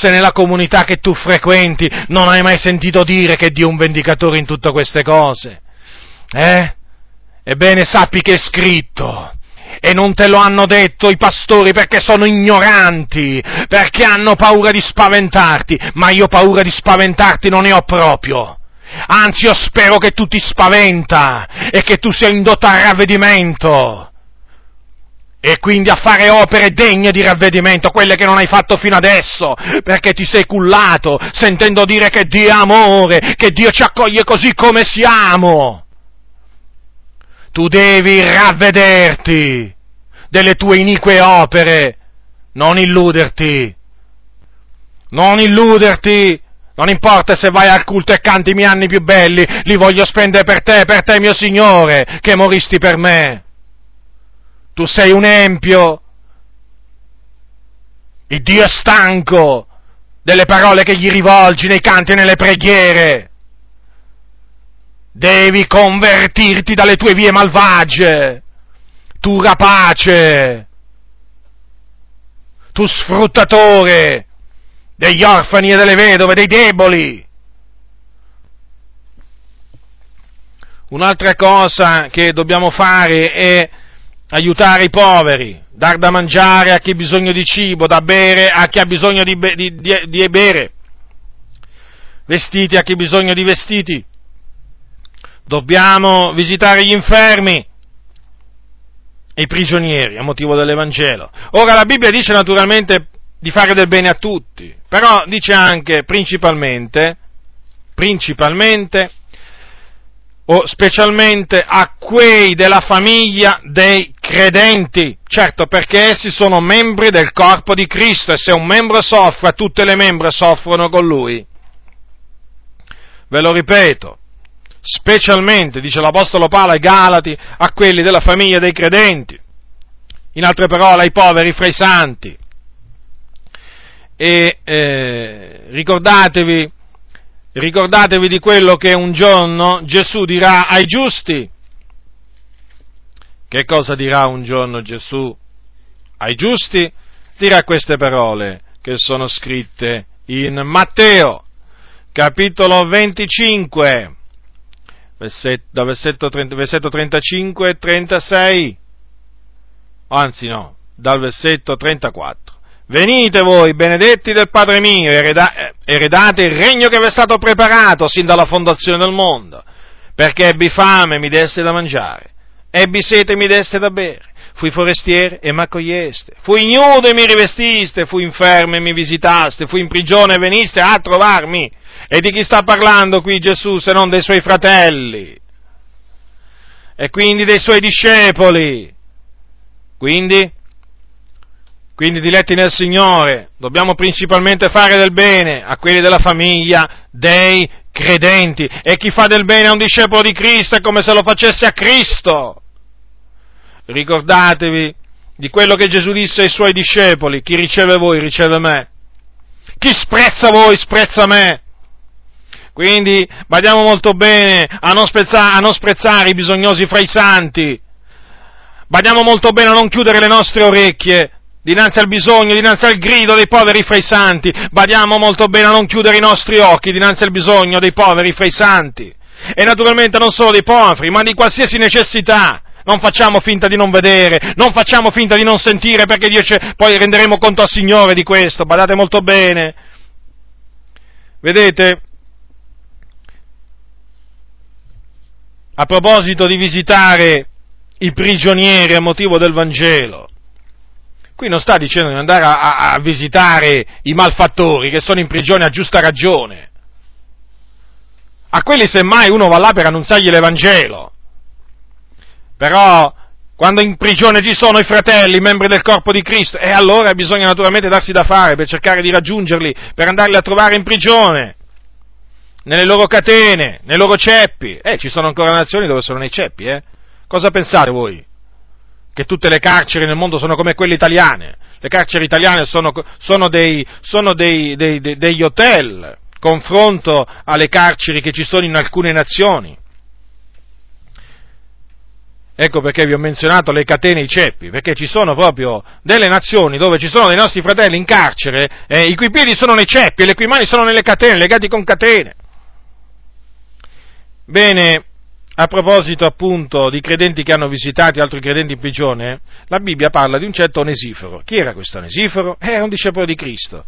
nella comunità che tu frequenti non hai mai sentito dire che Dio è un vendicatore in tutte queste cose, eh? Ebbene sappi che è scritto, e non te lo hanno detto i pastori perché sono ignoranti, perché hanno paura di spaventarti, ma io paura di spaventarti non ne ho proprio. Anzi, io spero che tu ti spaventa e che tu sia indotto al ravvedimento. E quindi a fare opere degne di ravvedimento, quelle che non hai fatto fino adesso, perché ti sei cullato, sentendo dire che Dio è amore, che Dio ci accoglie così come siamo. Tu devi ravvederti delle tue inique opere, non illuderti. Non importa se vai al culto e canti i miei anni più belli, li voglio spendere per te mio Signore, che moristi per me. Tu sei un empio, il Dio è stanco delle parole che gli rivolgi nei canti e nelle preghiere, devi convertirti dalle tue vie malvagie, tu rapace, tu sfruttatore degli orfani e delle vedove, dei deboli. Un'altra cosa che dobbiamo fare è aiutare i poveri, dar da mangiare a chi ha bisogno di cibo, da bere a chi ha bisogno di bere, vestiti a chi ha bisogno di vestiti. Dobbiamo visitare gli infermi e i prigionieri, a motivo dell'Evangelo. Ora, la Bibbia dice naturalmente di fare del bene a tutti, però dice anche principalmente o specialmente a quei della famiglia dei credenti, certo, perché essi sono membri del corpo di Cristo e se un membro soffre, tutte le membra soffrono con lui. Ve lo ripeto, specialmente, dice l'Apostolo Paolo ai Galati, a quelli della famiglia dei credenti, in altre parole ai poveri fra i santi. E ricordatevi di quello che un giorno Gesù dirà ai giusti. Che cosa dirà un giorno Gesù ai giusti? Dirà queste parole che sono scritte in Matteo, capitolo 25, dal versetto 34. Venite voi, benedetti del Padre mio, eredate il regno che vi è stato preparato sin dalla fondazione del mondo, perché ebbi fame e mi deste da mangiare, ebbi sete e mi deste da bere, fui forestiere e m'accoglieste, fui ignudo e mi rivestiste, fui infermo e mi visitaste, fui in prigione e veniste a trovarmi. E di chi sta parlando qui Gesù se non dei suoi fratelli, e quindi dei suoi discepoli? Quindi, diletti nel Signore, dobbiamo principalmente fare del bene a quelli della famiglia dei credenti, e chi fa del bene a un discepolo di Cristo è come se lo facesse a Cristo. Ricordatevi di quello che Gesù disse ai suoi discepoli: chi riceve voi riceve me, chi sprezza voi sprezza me. Quindi badiamo molto bene a non sprezzare i bisognosi fra i santi, badiamo molto bene a non chiudere le nostre orecchie dinanzi al bisogno, dinanzi al grido dei poveri fra i santi, badiamo molto bene a non chiudere i nostri occhi dinanzi al bisogno dei poveri fra i santi, e naturalmente non solo dei poveri, ma di qualsiasi necessità. Non facciamo finta di non vedere, non facciamo finta di non sentire, perché Dio poi renderemo conto al Signore di questo. Badate molto bene. Vedete, a proposito di visitare i prigionieri a motivo del Vangelo, qui non sta dicendo di andare a visitare i malfattori che sono in prigione a giusta ragione. A quelli semmai uno va là per annunziargli l'Evangelo. Però quando in prigione ci sono i fratelli, i membri del corpo di Cristo, e allora bisogna naturalmente darsi da fare per cercare di raggiungerli, per andarli a trovare in prigione, nelle loro catene, nei loro ceppi. Ci sono ancora nazioni dove sono nei ceppi, eh? Cosa pensate voi? Che tutte le carceri nel mondo sono come quelle italiane? Le carceri italiane sono degli hotel, confronto alle carceri che ci sono in alcune nazioni. Ecco perché vi ho menzionato le catene e i ceppi, perché ci sono proprio delle nazioni dove ci sono dei nostri fratelli in carcere, i cui piedi sono nei ceppi e le cui mani sono nelle catene, legati con catene. Bene, a proposito appunto di credenti che hanno visitato altri credenti in prigione, la Bibbia parla di un certo Onesiforo. Chi era questo Onesiforo? Era un discepolo di Cristo,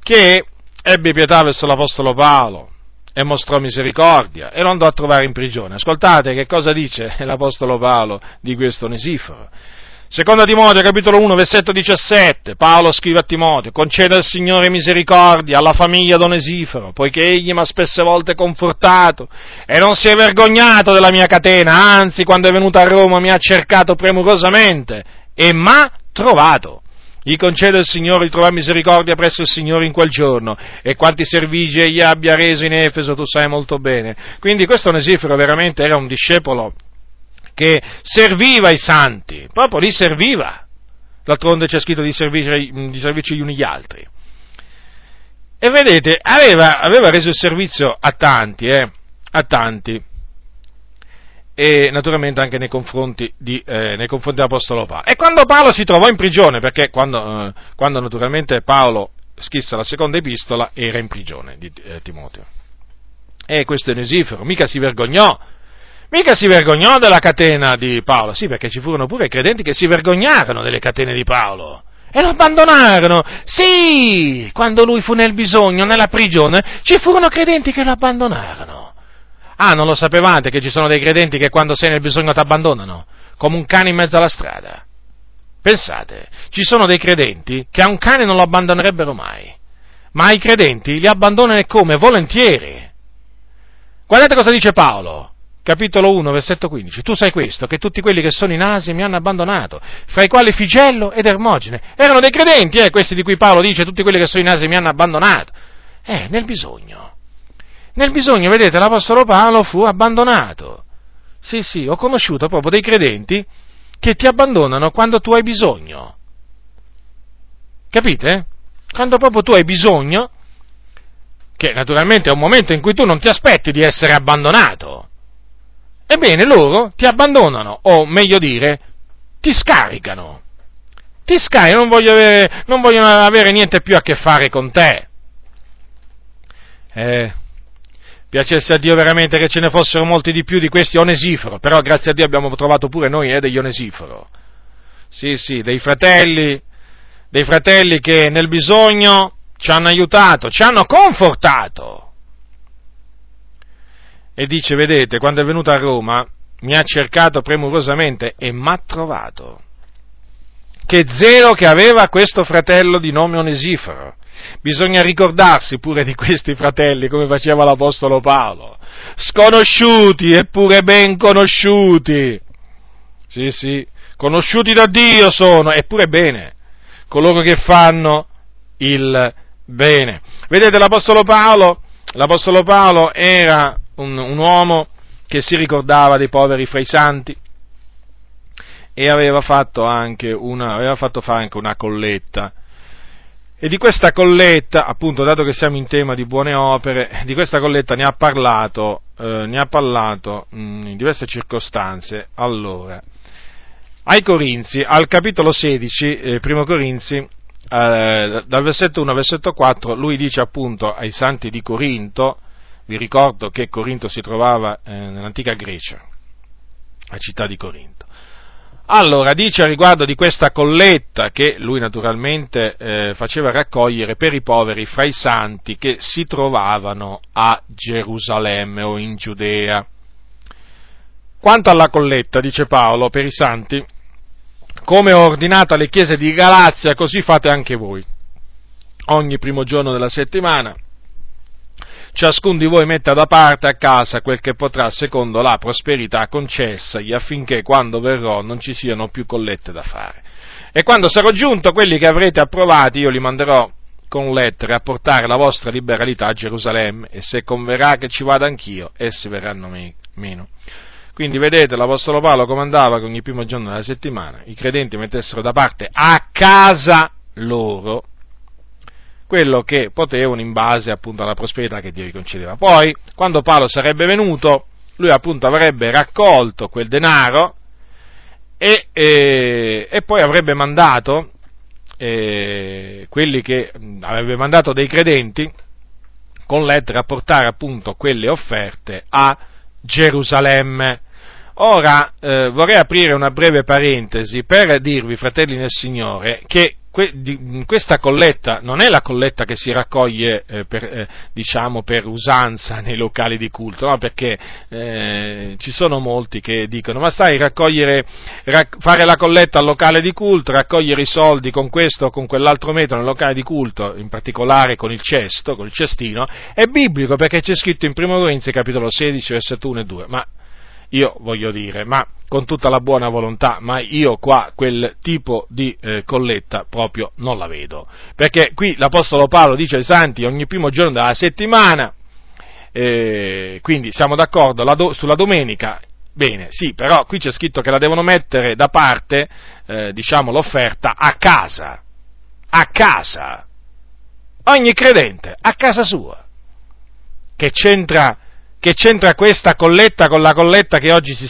che ebbe pietà verso l'Apostolo Paolo e mostrò misericordia, e lo andò a trovare in prigione. Ascoltate che cosa dice l'Apostolo Paolo di questo Onesiforo. Seconda Timoteo, capitolo 1, versetto 17, Paolo scrive a Timoteo: conceda al Signore misericordia alla famiglia d'Onesiforo, poiché egli mi ha spesse volte confortato, e non si è vergognato della mia catena, anzi, quando è venuto a Roma mi ha cercato premurosamente, e m'ha trovato. Gli concede il Signore di trovare misericordia presso il Signore in quel giorno, e quanti servigi egli abbia reso in Efeso tu sai molto bene. Quindi questo Onesiforo veramente era un discepolo che serviva i santi, proprio li serviva. D'altronde c'è scritto di servirci gli uni gli altri. E vedete, aveva reso il servizio a tanti. E naturalmente anche nei confronti dell'Apostolo Paolo. E quando Paolo si trovò in prigione, perché quando naturalmente Paolo scrisse la seconda epistola era in prigione di Timoteo, e questo Onesiforo mica si vergognò della catena di Paolo. Sì, perché ci furono pure i credenti che si vergognarono delle catene di Paolo e lo abbandonarono. Sì, quando lui fu nel bisogno, nella prigione, ci furono credenti che lo abbandonarono. Ah, non lo sapevate che ci sono dei credenti che quando sei nel bisogno ti abbandonano, come un cane in mezzo alla strada? Pensate, ci sono dei credenti che a un cane non lo abbandonerebbero mai, ma ai credenti li abbandonano e come? Volentieri. Guardate cosa dice Paolo, capitolo 1, versetto 15. Tu sai questo, che tutti quelli che sono in Asia mi hanno abbandonato, fra i quali Figello ed Ermogene. Erano dei credenti, questi di cui Paolo dice, tutti quelli che sono in Asia mi hanno abbandonato. Nel bisogno. Nel bisogno, vedete, l'Apostolo Paolo fu abbandonato. Sì, ho conosciuto proprio dei credenti che ti abbandonano quando tu hai bisogno. Capite? Quando proprio tu hai bisogno, che naturalmente è un momento in cui tu non ti aspetti di essere abbandonato. Ebbene, loro ti abbandonano, o meglio dire, ti scaricano. Ti scaricano, non vogliono avere niente più a che fare con te. Piacesse a Dio veramente che ce ne fossero molti di più di questi Onesiforo, però grazie a Dio abbiamo trovato pure noi degli Onesiforo. Sì, dei fratelli che nel bisogno ci hanno aiutato, ci hanno confortato. E dice, vedete, quando è venuto a Roma mi ha cercato premurosamente e m'ha trovato. Che zelo che aveva questo fratello di nome Onesiforo. Bisogna ricordarsi pure di questi fratelli, come faceva l'Apostolo Paolo, sconosciuti eppure ben conosciuti. Sì, conosciuti da Dio sono, eppure bene, coloro che fanno il bene. Vedete, l'Apostolo Paolo era un uomo che si ricordava dei poveri fra i santi e aveva fatto fare anche una colletta. E di questa colletta, appunto, dato che siamo in tema di buone opere, di questa colletta ne ha parlato in diverse circostanze. Allora, ai Corinzi, al capitolo 16, primo Corinzi, dal versetto 1 al versetto 4, lui dice appunto ai santi di Corinto, vi ricordo che Corinto si trovava nell'antica Grecia, la città di Corinto. Allora, dice a riguardo di questa colletta che lui naturalmente faceva raccogliere per i poveri fra i santi che si trovavano a Gerusalemme o in Giudea. Quanto alla colletta, dice Paolo, per i santi, come ho ordinato alle chiese di Galazia, così fate anche voi. Ogni primo giorno della settimana, ciascun di voi metta da parte a casa quel che potrà secondo la prosperità concessagli, affinché quando verrò non ci siano più collette da fare. E quando sarò giunto, quelli che avrete approvati io li manderò con lettere a portare la vostra liberalità a Gerusalemme, e se converrà che ci vada anch'io, essi verranno meno. Quindi vedete, l'Apostolo Paolo comandava che ogni primo giorno della settimana i credenti mettessero da parte a casa loro quello che potevano in base appunto alla prosperità che Dio gli concedeva. Poi, quando Paolo sarebbe venuto, lui appunto avrebbe raccolto quel denaro e poi avrebbe mandato dei credenti con lettere a portare appunto quelle offerte a Gerusalemme. Ora vorrei aprire una breve parentesi per dirvi, fratelli nel Signore, che questa colletta non è la colletta che si raccoglie per usanza nei locali di culto, no? Perché ci sono molti che dicono: ma sai, fare la colletta al locale di culto, raccogliere i soldi con questo o con quell'altro metodo nel locale di culto, in particolare con il cesto, con il cestino, è biblico, perché c'è scritto in 1 Corinzi capitolo 16 versetto 1 e 2. Ma io voglio dire, ma con tutta la buona volontà, ma io qua quel tipo di colletta proprio non la vedo, perché qui l'Apostolo Paolo dice ai santi ogni primo giorno della settimana, quindi siamo d'accordo sulla domenica, bene, sì, però qui c'è scritto che la devono mettere da parte, l'offerta a casa, ogni credente, a casa sua. Che c'entra questa colletta con la colletta che oggi si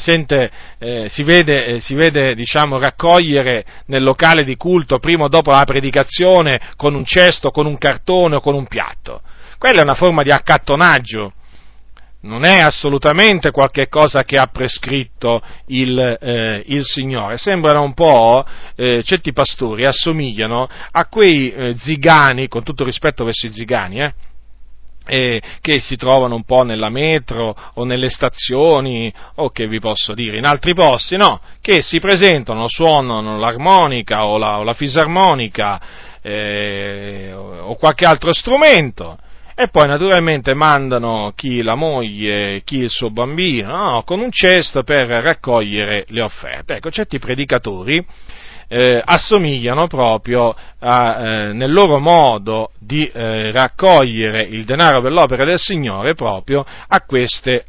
vede raccogliere nel locale di culto prima o dopo la predicazione, con un cesto, con un cartone o con un piatto? Quella è una forma di accattonaggio, non è assolutamente qualche cosa che ha prescritto il Signore. Sembrano un po', certi pastori assomigliano a quei zigani, con tutto rispetto verso i zigani, che si trovano un po' nella metro o nelle stazioni o che vi posso dire in altri posti, no? Che si presentano, suonano l'armonica o la fisarmonica o qualche altro strumento e poi naturalmente mandano chi la moglie, chi il suo bambino, no? Con un cesto per raccogliere le offerte. Ecco, certi predicatori assomigliano proprio nel loro modo di raccogliere il denaro per l'opera del Signore proprio a queste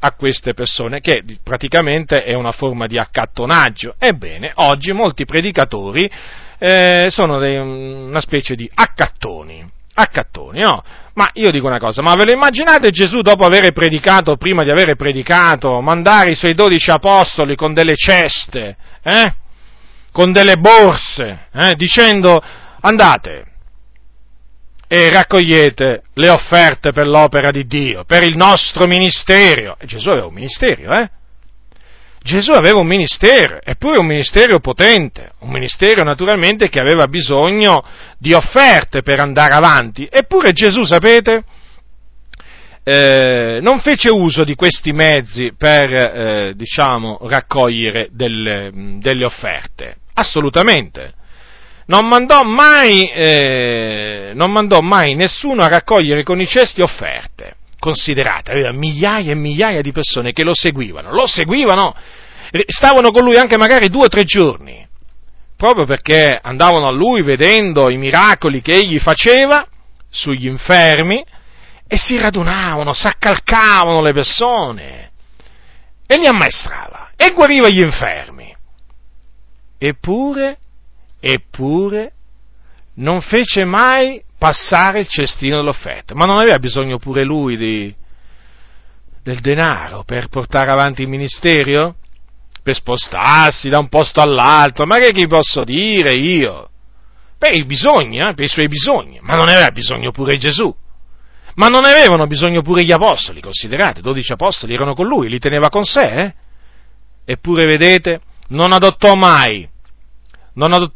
persone, che praticamente è una forma di accattonaggio. Ebbene, oggi molti predicatori sono una specie di accattoni, no? Ma io dico una cosa, ma ve lo immaginate Gesù dopo aver predicato, prima di aver predicato, mandare i suoi 12 apostoli con delle ceste, con delle borse, dicendo: andate e raccogliete le offerte per l'opera di Dio, per il nostro ministero. E Gesù aveva un ministero, Gesù aveva un ministero, eppure un ministero potente, un ministero naturalmente che aveva bisogno di offerte per andare avanti. Eppure Gesù, sapete, non fece uso di questi mezzi per, raccogliere delle offerte, assolutamente. Non mandò mai nessuno a raccogliere con i cesti offerte. Considerate, aveva migliaia e migliaia di persone che lo seguivano, stavano con lui anche magari 2 o 3 giorni, proprio perché andavano a lui vedendo i miracoli che egli faceva sugli infermi, e si radunavano, s'accalcavano le persone, e li ammaestrava, e guariva gli infermi. Eppure, non fece mai passare il cestino dell'offerta. Ma non aveva bisogno pure lui del denaro per portare avanti il ministero? Per spostarsi da un posto all'altro? Ma che gli posso dire io? Per i suoi bisogni. Ma non aveva bisogno pure Gesù? Ma non avevano bisogno pure gli apostoli? Considerate, 12 apostoli erano con lui, li teneva con sé, Eppure, vedete, non adottò mai la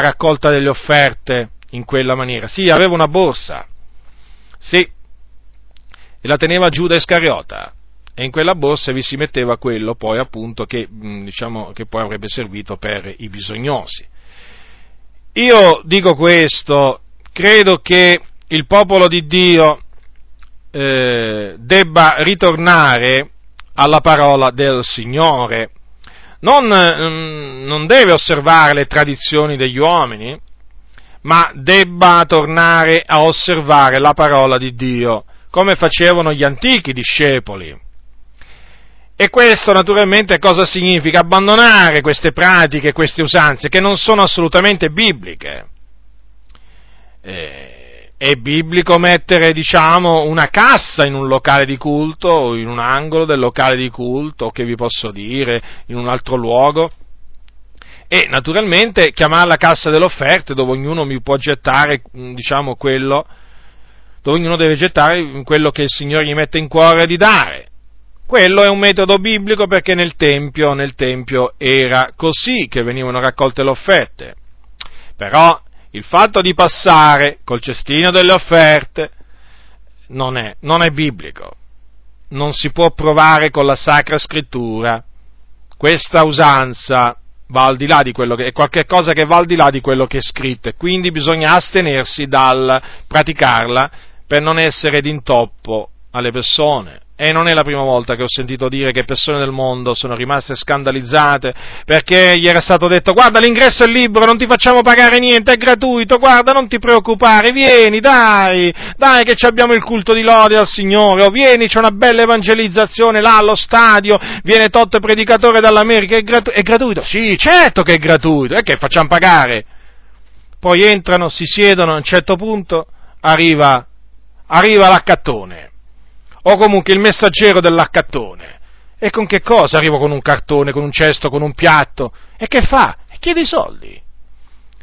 raccolta delle offerte in quella maniera. Sì, aveva una borsa, sì, e la teneva Giuda Iscariota, e in quella borsa vi si metteva quello poi appunto che poi avrebbe servito per i bisognosi. Io dico questo, credo che il popolo di Dio debba ritornare alla parola del Signore, non deve osservare le tradizioni degli uomini, ma debba tornare a osservare la parola di Dio, come facevano gli antichi discepoli. E questo naturalmente cosa significa? Abbandonare queste pratiche, queste usanze, che non sono assolutamente bibliche. È biblico mettere, una cassa in un locale di culto, o in un angolo del locale di culto, o che vi posso dire, in un altro luogo, e naturalmente chiamarla cassa delle offerte, dove ognuno mi può gettare, quello, dove ognuno deve gettare quello che il Signore gli mette in cuore di dare. Quello è un metodo biblico, perché nel Tempio era così che venivano raccolte le offerte. Però il fatto di passare col cestino delle offerte non è biblico, non si può provare con la Sacra Scrittura. Questa usanza va al di là di quello che è, qualche cosa che va al di là di quello che è scritto, e quindi bisogna astenersi dal praticarla per non essere d'intoppo alle persone. E non è la prima volta che ho sentito dire che persone del mondo sono rimaste scandalizzate perché gli era stato detto: guarda, l'ingresso è libero, non ti facciamo pagare niente, è gratuito, guarda, non ti preoccupare, vieni, dai che abbiamo il culto di lode al Signore, o vieni, c'è una bella evangelizzazione là allo stadio, viene Totto predicatore dall'America, è gratuito? Sì, certo che è gratuito, è che facciamo pagare? Poi entrano, si siedono, a un certo punto arriva l'accattone, o comunque il messaggero dell'accattone. E con che cosa? Arrivo con un cartone, con un cesto, con un piatto. E che fa? E chiede i soldi.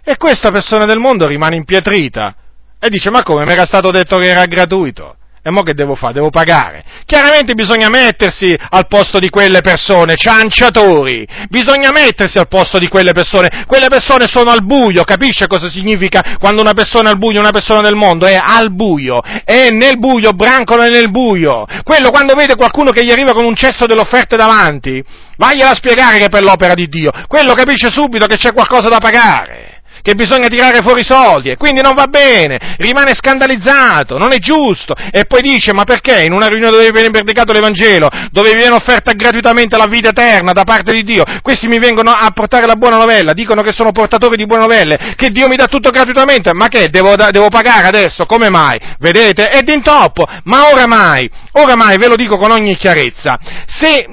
E questa persona del mondo rimane impietrita e dice: ma come, mi era stato detto che era gratuito, e mo che devo fare? Devo pagare? Chiaramente bisogna mettersi al posto di quelle persone, cianciatori, bisogna mettersi al posto di quelle persone. Quelle persone sono al buio, capisce cosa significa quando una persona è al buio? Una persona nel mondo è al buio, è nel buio, brancola nel buio. Quello, quando vede qualcuno che gli arriva con un cesto delle offerte davanti, vagliela a spiegare che è per l'opera di Dio. Quello capisce subito che c'è qualcosa da pagare, che bisogna tirare fuori i soldi, e quindi non va bene, rimane scandalizzato, non è giusto, e poi dice, ma perché in una riunione dove viene predicato l'Evangelo, dove viene offerta gratuitamente la vita eterna da parte di Dio, questi mi vengono a portare la buona novella, dicono che sono portatori di buone novelle, che Dio mi dà tutto gratuitamente, ma che, devo pagare adesso, come mai? Vedete? È d'intoppo, ma oramai ve lo dico con ogni chiarezza, se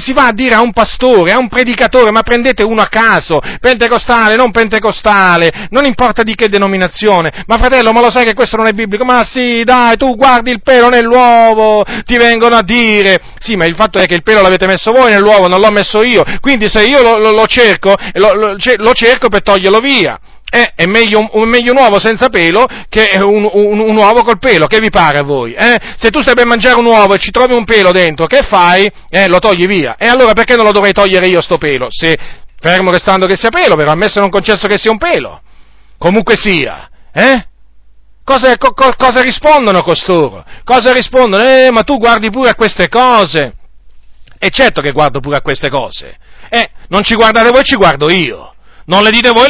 si va a dire a un pastore, a un predicatore, ma prendete uno a caso, pentecostale, non pentecostale, non importa di che denominazione, ma fratello, ma lo sai che questo non è biblico? Ma sì, dai, tu guardi il pelo nell'uovo, ti vengono a dire, sì, ma il fatto è che il pelo l'avete messo voi nell'uovo, non l'ho messo io, quindi se io lo cerco per toglierlo via. È meglio un uovo senza pelo che un uovo col pelo, che vi pare a voi? Se tu stai per mangiare un uovo e ci trovi un pelo dentro, che fai? Lo togli via. E allora perché non lo dovrei togliere io sto pelo? Se, fermo restando che sia pelo, però ammesso non concesso che sia un pelo. Comunque sia, Cosa rispondono costoro? Cosa rispondono? Ma tu guardi pure a queste cose. E certo che guardo pure a queste cose. Non ci guardate voi, ci guardo io. Non le dite voi,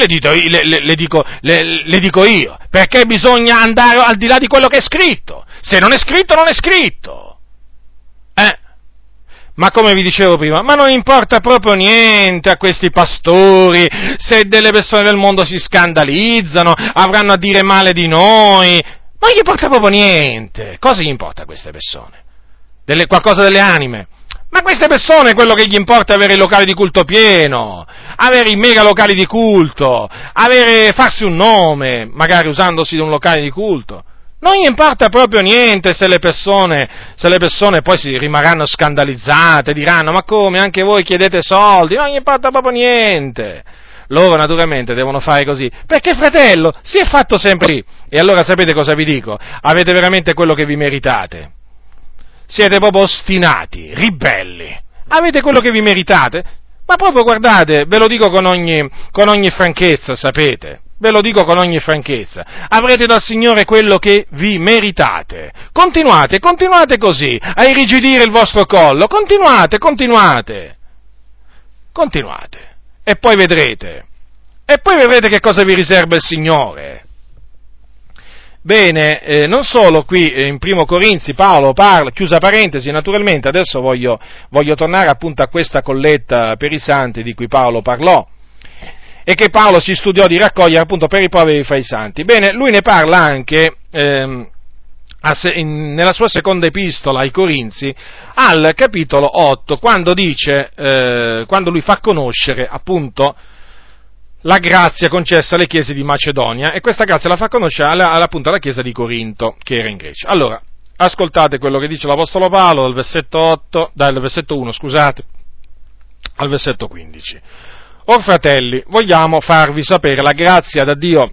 le dico io, perché bisogna andare al di là di quello che è scritto. Se non è scritto, non è scritto. Ma come vi dicevo prima, ma non importa proprio niente a questi pastori, se delle persone del mondo si scandalizzano, avranno a dire male di noi, ma gli importa proprio niente. Cosa gli importa a queste persone? Qualcosa delle anime? Ma queste persone quello che gli importa è avere il locale di culto pieno, avere i mega locali di culto, farsi un nome, magari usandosi di un locale di culto. Non gli importa proprio niente se le persone poi si rimarranno scandalizzate, diranno, ma come, anche voi chiedete soldi? Non gli importa proprio niente. Loro naturalmente devono fare così, perché fratello, si è fatto sempre lì. E allora sapete cosa vi dico? Avete veramente quello che vi meritate. Siete proprio ostinati, ribelli, avete quello che vi meritate, ma proprio guardate, ve lo dico con ogni franchezza, sapete, ve lo dico con ogni franchezza, avrete dal Signore quello che vi meritate, continuate così, a irrigidire il vostro collo, continuate, e poi vedrete che cosa vi riserva il Signore. Bene, non solo qui in Primo Corinzi Paolo parla, chiusa parentesi naturalmente, adesso voglio tornare appunto a questa colletta per i santi di cui Paolo parlò e che Paolo si studiò di raccogliere appunto per i poveri fra i santi. Bene, lui ne parla anche nella sua seconda epistola ai Corinzi al capitolo 8, quando dice, quando lui fa conoscere appunto la grazia concessa alle chiese di Macedonia, e questa grazia la fa conoscere appunto alla chiesa di Corinto, che era in Grecia. Allora, ascoltate quello che dice l'Apostolo Paolo dal versetto 1, scusate, al versetto 15. O fratelli, vogliamo farvi sapere la grazia da Dio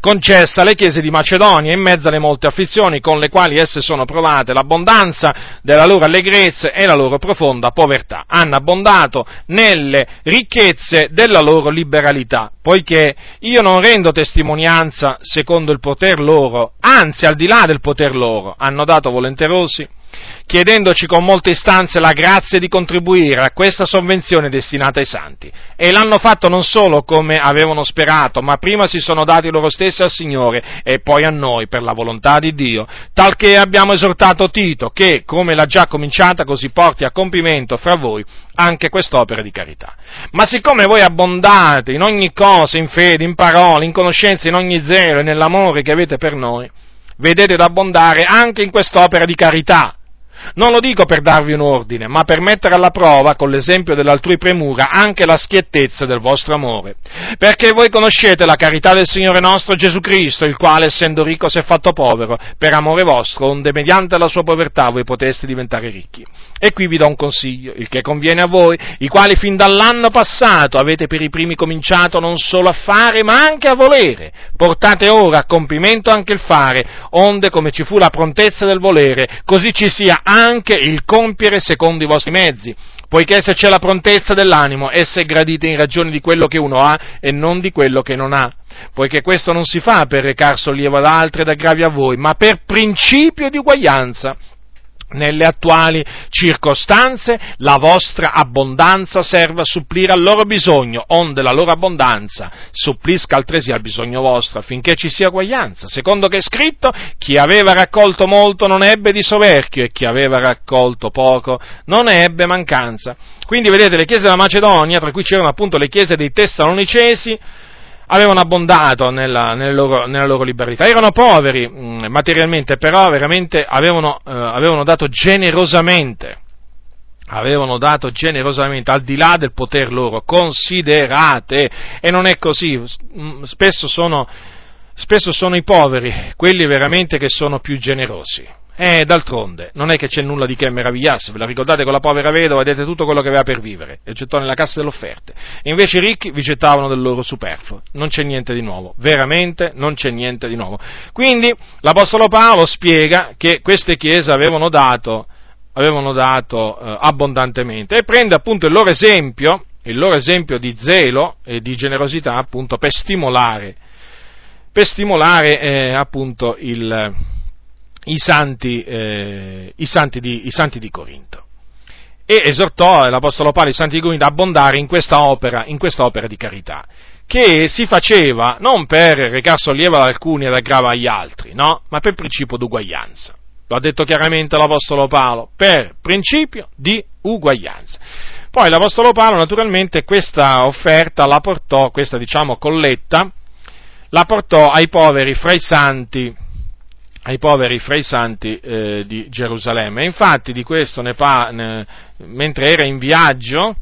concessa alle chiese di Macedonia in mezzo alle molte afflizioni con le quali esse sono provate, l'abbondanza della loro allegrezza e la loro profonda povertà. Hanno abbondato nelle ricchezze della loro liberalità, poiché io non rendo testimonianza secondo il poter loro, anzi al di là del poter loro, hanno dato volenterosi, chiedendoci con molte istanze la grazia di contribuire a questa sovvenzione destinata ai santi, e l'hanno fatto non solo come avevano sperato, ma prima si sono dati loro stessi al Signore e poi a noi per la volontà di Dio, talché abbiamo esortato Tito che, come l'ha già cominciata, così porti a compimento fra voi anche quest'opera di carità. Ma siccome voi abbondate in ogni cosa, in fede, in parole, in conoscenza, in ogni zelo e nell'amore che avete per noi, vedete d'abbondare anche in quest'opera di carità. Non lo dico per darvi un ordine, ma per mettere alla prova, con l'esempio dell'altrui premura, anche la schiettezza del vostro amore. Perché voi conoscete la carità del Signore nostro Gesù Cristo, il quale, essendo ricco, si è fatto povero, per amore vostro, onde mediante la sua povertà voi poteste diventare ricchi. E qui vi do un consiglio, il che conviene a voi, i quali fin dall'anno passato avete per i primi cominciato non solo a fare, ma anche a volere. Portate ora a compimento anche il fare, onde come ci fu la prontezza del volere, così ci sia anche il compiere secondo i vostri mezzi, poiché se c'è la prontezza dell'animo, essa è gradita in ragione di quello che uno ha e non di quello che non ha, poiché questo non si fa per recar sollievo ad altri ed aggravi a voi, ma per principio di uguaglianza. nelle attuali circostanze, la vostra abbondanza serva a supplire al loro bisogno, onde la loro abbondanza supplisca altresì al bisogno vostro, affinché ci sia uguaglianza, secondo che è scritto: chi aveva raccolto molto non ebbe di soverchio, e chi aveva raccolto poco non ebbe mancanza. Quindi vedete, le chiese della Macedonia, tra cui c'erano appunto le chiese dei Tessalonicesi, avevano abbondato nella loro libertà, erano poveri materialmente, però veramente avevano dato generosamente, al di là del poter loro, considerate, e non è così, spesso sono i poveri quelli veramente che sono più generosi. D'altronde, non è che c'è nulla di che meravigliarsi, ve la ricordate con la povera vedova, vedete tutto quello che aveva per vivere, e gettò nella cassa delle offerte, e invece i ricchi vi gettavano del loro superfluo, non c'è niente di nuovo, veramente non c'è niente di nuovo. Quindi l'Apostolo Paolo spiega che queste chiese avevano dato abbondantemente, e prende appunto il loro esempio di zelo e di generosità appunto per stimolare appunto i santi di Corinto, e esortò l'Apostolo Paolo i santi di Corinto ad abbondare in questa opera di carità, che si faceva non per recar sollievo ad alcuni ed aggrava agli altri, no, ma per principio d'uguaglianza. Lo ha detto chiaramente l'Apostolo Paolo, per principio di uguaglianza. Poi l'Apostolo Paolo naturalmente questa offerta la portò, questa diciamo colletta, la portò ai poveri fra i santi di Gerusalemme. E infatti di questo mentre era in viaggio,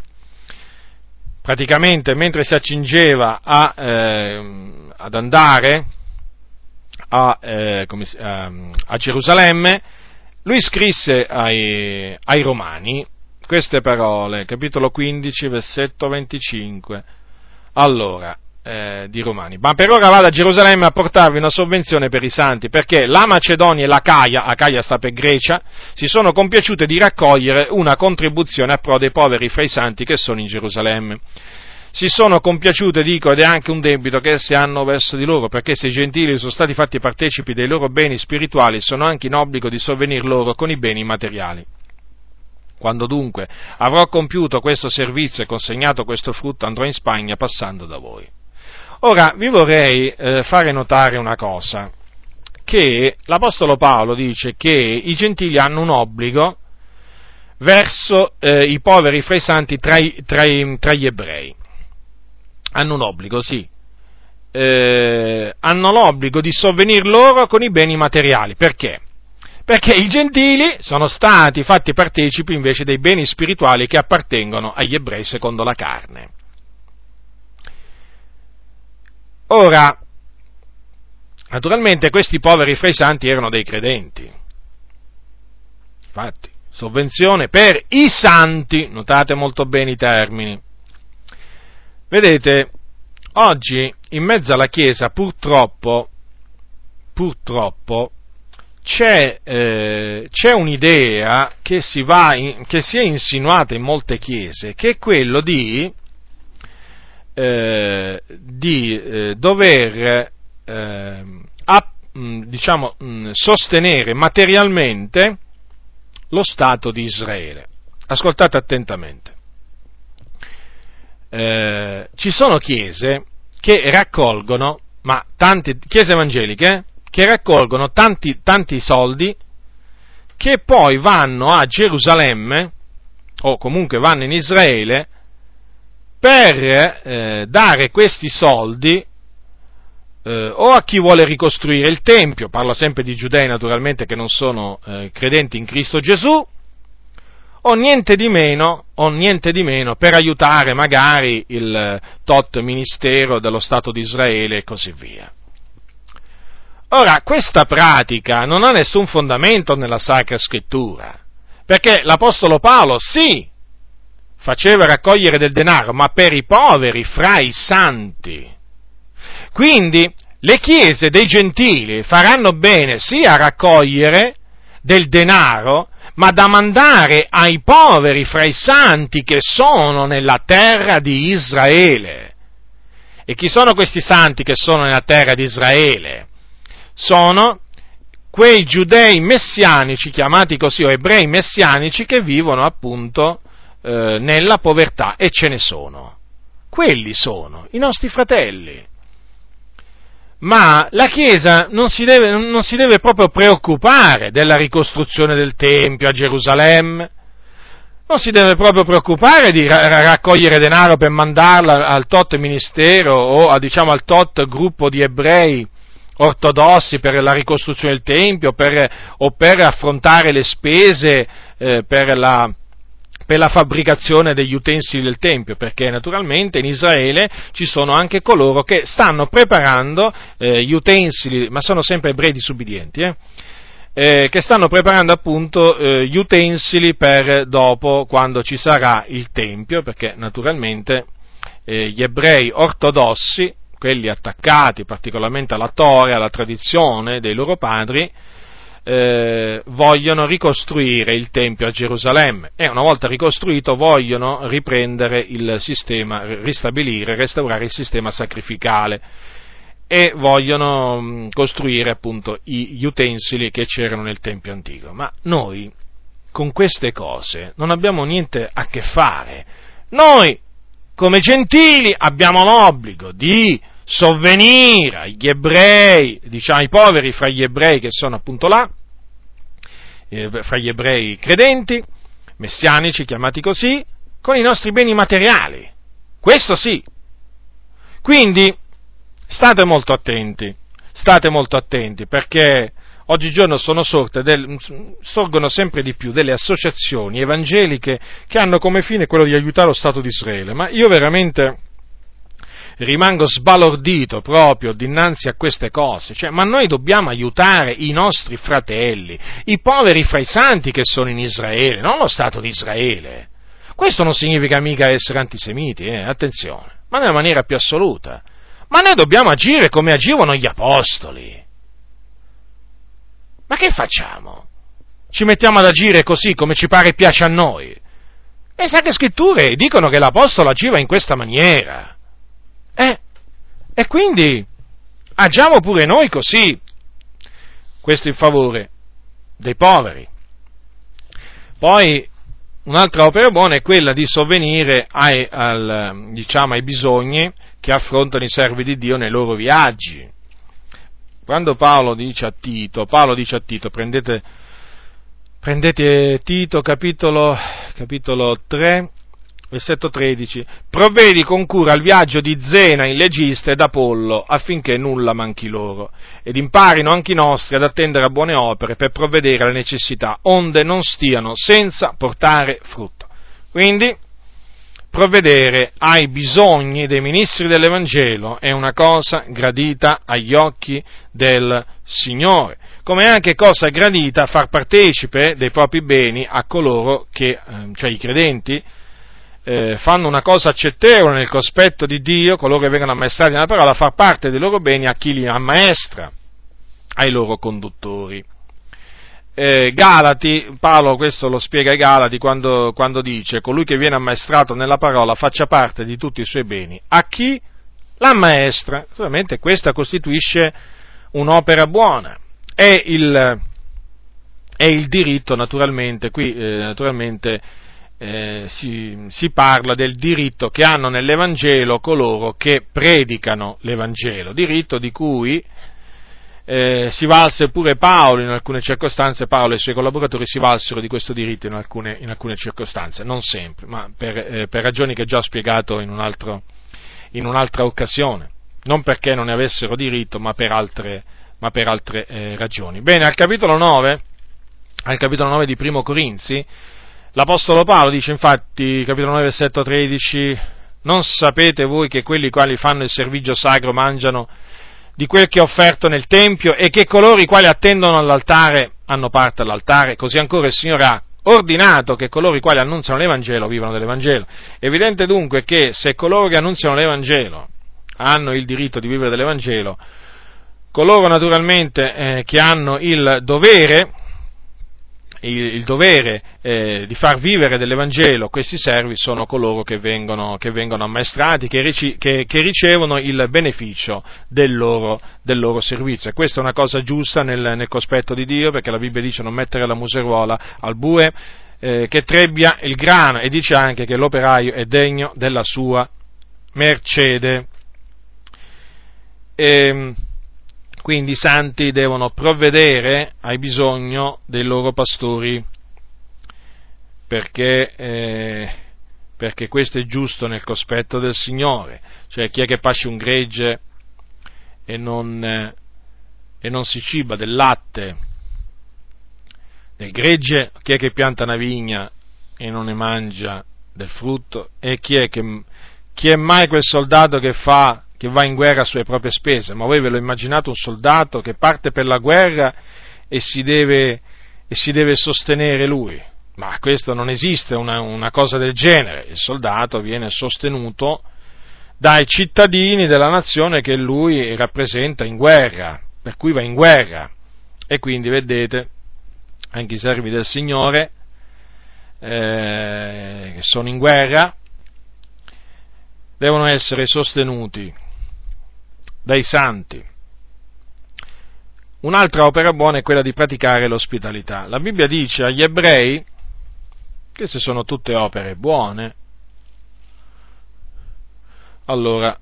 praticamente mentre si accingeva ad andare a Gerusalemme, lui scrisse ai Romani queste parole, capitolo 15, versetto 25. Allora, di Romani: ma per ora vado a Gerusalemme a portarvi una sovvenzione per i santi, perché la Macedonia e l'Acaia sta per Grecia, si sono compiaciute di raccogliere una contribuzione a pro dei poveri fra i santi che sono in Gerusalemme. Si sono compiaciute, dico, ed è anche un debito che essi hanno verso di loro, perché se i gentili sono stati fatti partecipi dei loro beni spirituali, sono anche in obbligo di sovvenir loro con i beni materiali. Quando dunque avrò compiuto questo servizio e consegnato questo frutto, andrò in Spagna passando da voi. Ora, vi vorrei fare notare una cosa, che l'Apostolo Paolo dice che i gentili hanno un obbligo verso i poveri fra i santi tra gli ebrei. Hanno un obbligo, sì. Hanno l'obbligo di sovvenir loro con i beni materiali. Perché? Perché i gentili sono stati fatti partecipi invece dei beni spirituali che appartengono agli ebrei secondo la carne. Ora, naturalmente questi poveri fra i santi erano dei credenti, infatti, sovvenzione per i santi, notate molto bene i termini. Vedete, oggi in mezzo alla Chiesa purtroppo c'è un'idea che si è insinuata in molte Chiese, che è quello di dover sostenere materialmente lo Stato di Israele. Ascoltate attentamente. Ci sono chiese che raccolgono, ma tante chiese evangeliche che raccolgono tanti soldi, che poi vanno a Gerusalemme o comunque vanno in Israele per dare questi soldi o a chi vuole ricostruire il Tempio, parlo sempre di giudei naturalmente che non sono credenti in Cristo Gesù, o niente di meno per aiutare magari il tot ministero dello Stato di Israele e così via. Ora, questa pratica non ha nessun fondamento nella Sacra Scrittura, perché l'Apostolo Paolo sì faceva raccogliere del denaro, ma per i poveri fra i santi. Quindi le chiese dei gentili faranno bene sia a raccogliere del denaro, ma da mandare ai poveri fra i santi che sono nella terra di Israele. E chi sono questi santi che sono nella terra di Israele? Sono quei giudei messianici, chiamati così, o ebrei messianici, che vivono appunto nella povertà, e ce ne sono. Quelli sono i nostri fratelli. Ma la Chiesa non si deve proprio preoccupare della ricostruzione del Tempio a Gerusalemme, non si deve proprio preoccupare di raccogliere denaro per mandarla al tot ministero o al tot gruppo di ebrei ortodossi per la ricostruzione del Tempio o per affrontare le spese per la fabbricazione degli utensili del Tempio, perché naturalmente in Israele ci sono anche coloro che stanno preparando gli utensili, ma sono sempre ebrei disubbidienti, che stanno preparando appunto gli utensili per dopo, quando ci sarà il Tempio, perché naturalmente gli ebrei ortodossi, quelli attaccati particolarmente alla Torah, alla tradizione dei loro padri, vogliono ricostruire il Tempio a Gerusalemme e una volta ricostruito vogliono riprendere il sistema, restaurare il sistema sacrificale e vogliono costruire appunto gli utensili che c'erano nel Tempio antico. Ma noi con queste cose non abbiamo niente a che fare. Noi come gentili abbiamo l'obbligo di sovvenire agli ebrei, ai poveri fra gli ebrei che sono appunto là, fra gli ebrei credenti, messianici chiamati così, con i nostri beni materiali, questo sì. Quindi state molto attenti, perché oggigiorno sorgono sempre di più delle associazioni evangeliche che hanno come fine quello di aiutare lo Stato di Israele, ma io veramente rimango sbalordito proprio dinanzi a queste cose, ma noi dobbiamo aiutare i nostri fratelli, i poveri fra i santi che sono in Israele, non lo Stato di Israele. Questo non significa mica essere antisemiti, attenzione, ma nella maniera più assoluta. Ma noi dobbiamo agire come agivano gli apostoli. Ma che facciamo? Ci mettiamo ad agire così come ci pare e piace a noi? Le Sacre Scritture dicono che l'apostolo agiva in questa maniera. E quindi agiamo pure noi così, questo in favore dei poveri. Poi un'altra opera buona è quella di sovvenire ai bisogni che affrontano i servi di Dio nei loro viaggi. Quando Paolo dice a Tito, prendete Tito capitolo 3, Versetto 13, provvedi con cura al viaggio di Zena il legista ed Apollo, affinché nulla manchi loro, ed imparino anche i nostri ad attendere a buone opere per provvedere alle necessità, onde non stiano senza portare frutto. Quindi, provvedere ai bisogni dei ministri dell'Evangelo è una cosa gradita agli occhi del Signore, come è anche cosa gradita far partecipe dei propri beni a coloro che, i credenti, fanno una cosa accettevole nel cospetto di Dio, coloro che vengono ammaestrati nella parola, far parte dei loro beni a chi li ammaestra, ai loro conduttori. Galati, Paolo questo lo spiega ai Galati quando dice: colui che viene ammaestrato nella parola faccia parte di tutti i suoi beni a chi l'ammaestra. Naturalmente questa costituisce un'opera buona, è il diritto, naturalmente, qui si parla del diritto che hanno nell'Evangelo coloro che predicano l'Evangelo, diritto di cui si valse pure Paolo in alcune circostanze. Paolo e i suoi collaboratori si valsero di questo diritto in alcune circostanze, non sempre, ma per ragioni che ho già spiegato in un'altra occasione, non perché non ne avessero diritto, ma per altre ragioni. Bene, al capitolo 9 di Primo Corinzi, l'Apostolo Paolo dice infatti, capitolo 9, versetto 13, non sapete voi che quelli quali fanno il servizio sacro mangiano di quel che è offerto nel Tempio e che coloro i quali attendono all'altare hanno parte all'altare? Così ancora il Signore ha ordinato che coloro i quali annunziano l'Evangelo vivano dell'Evangelo. È evidente dunque che se coloro che annunziano l'Evangelo hanno il diritto di vivere dell'Evangelo, coloro naturalmente che hanno il dovere il dovere di far vivere dell'Evangelo questi servi sono coloro che vengono ammaestrati, che ricevono il beneficio del loro servizio. E questa è una cosa giusta nel cospetto di Dio, perché la Bibbia dice non mettere la museruola al bue che trebbia il grano, e dice anche che l'operaio è degno della sua mercede. Quindi i santi devono provvedere ai bisogni dei loro pastori, perché questo è giusto nel cospetto del Signore. Cioè, chi è che pasce un gregge e non si ciba del latte del gregge? Chi è che pianta una vigna e non ne mangia del frutto? E chi è mai quel soldato che va in guerra a sue proprie spese? Ma voi ve lo immaginate un soldato che parte per la guerra e si deve sostenere lui? Ma questo non esiste, una cosa del genere. Il soldato viene sostenuto dai cittadini della nazione che lui rappresenta in guerra, per cui va in guerra. E quindi vedete, anche i servi del Signore che sono in guerra devono essere sostenuti dai santi. Un'altra opera buona è quella di praticare l'ospitalità. La Bibbia dice agli ebrei, queste sono tutte opere buone. Allora,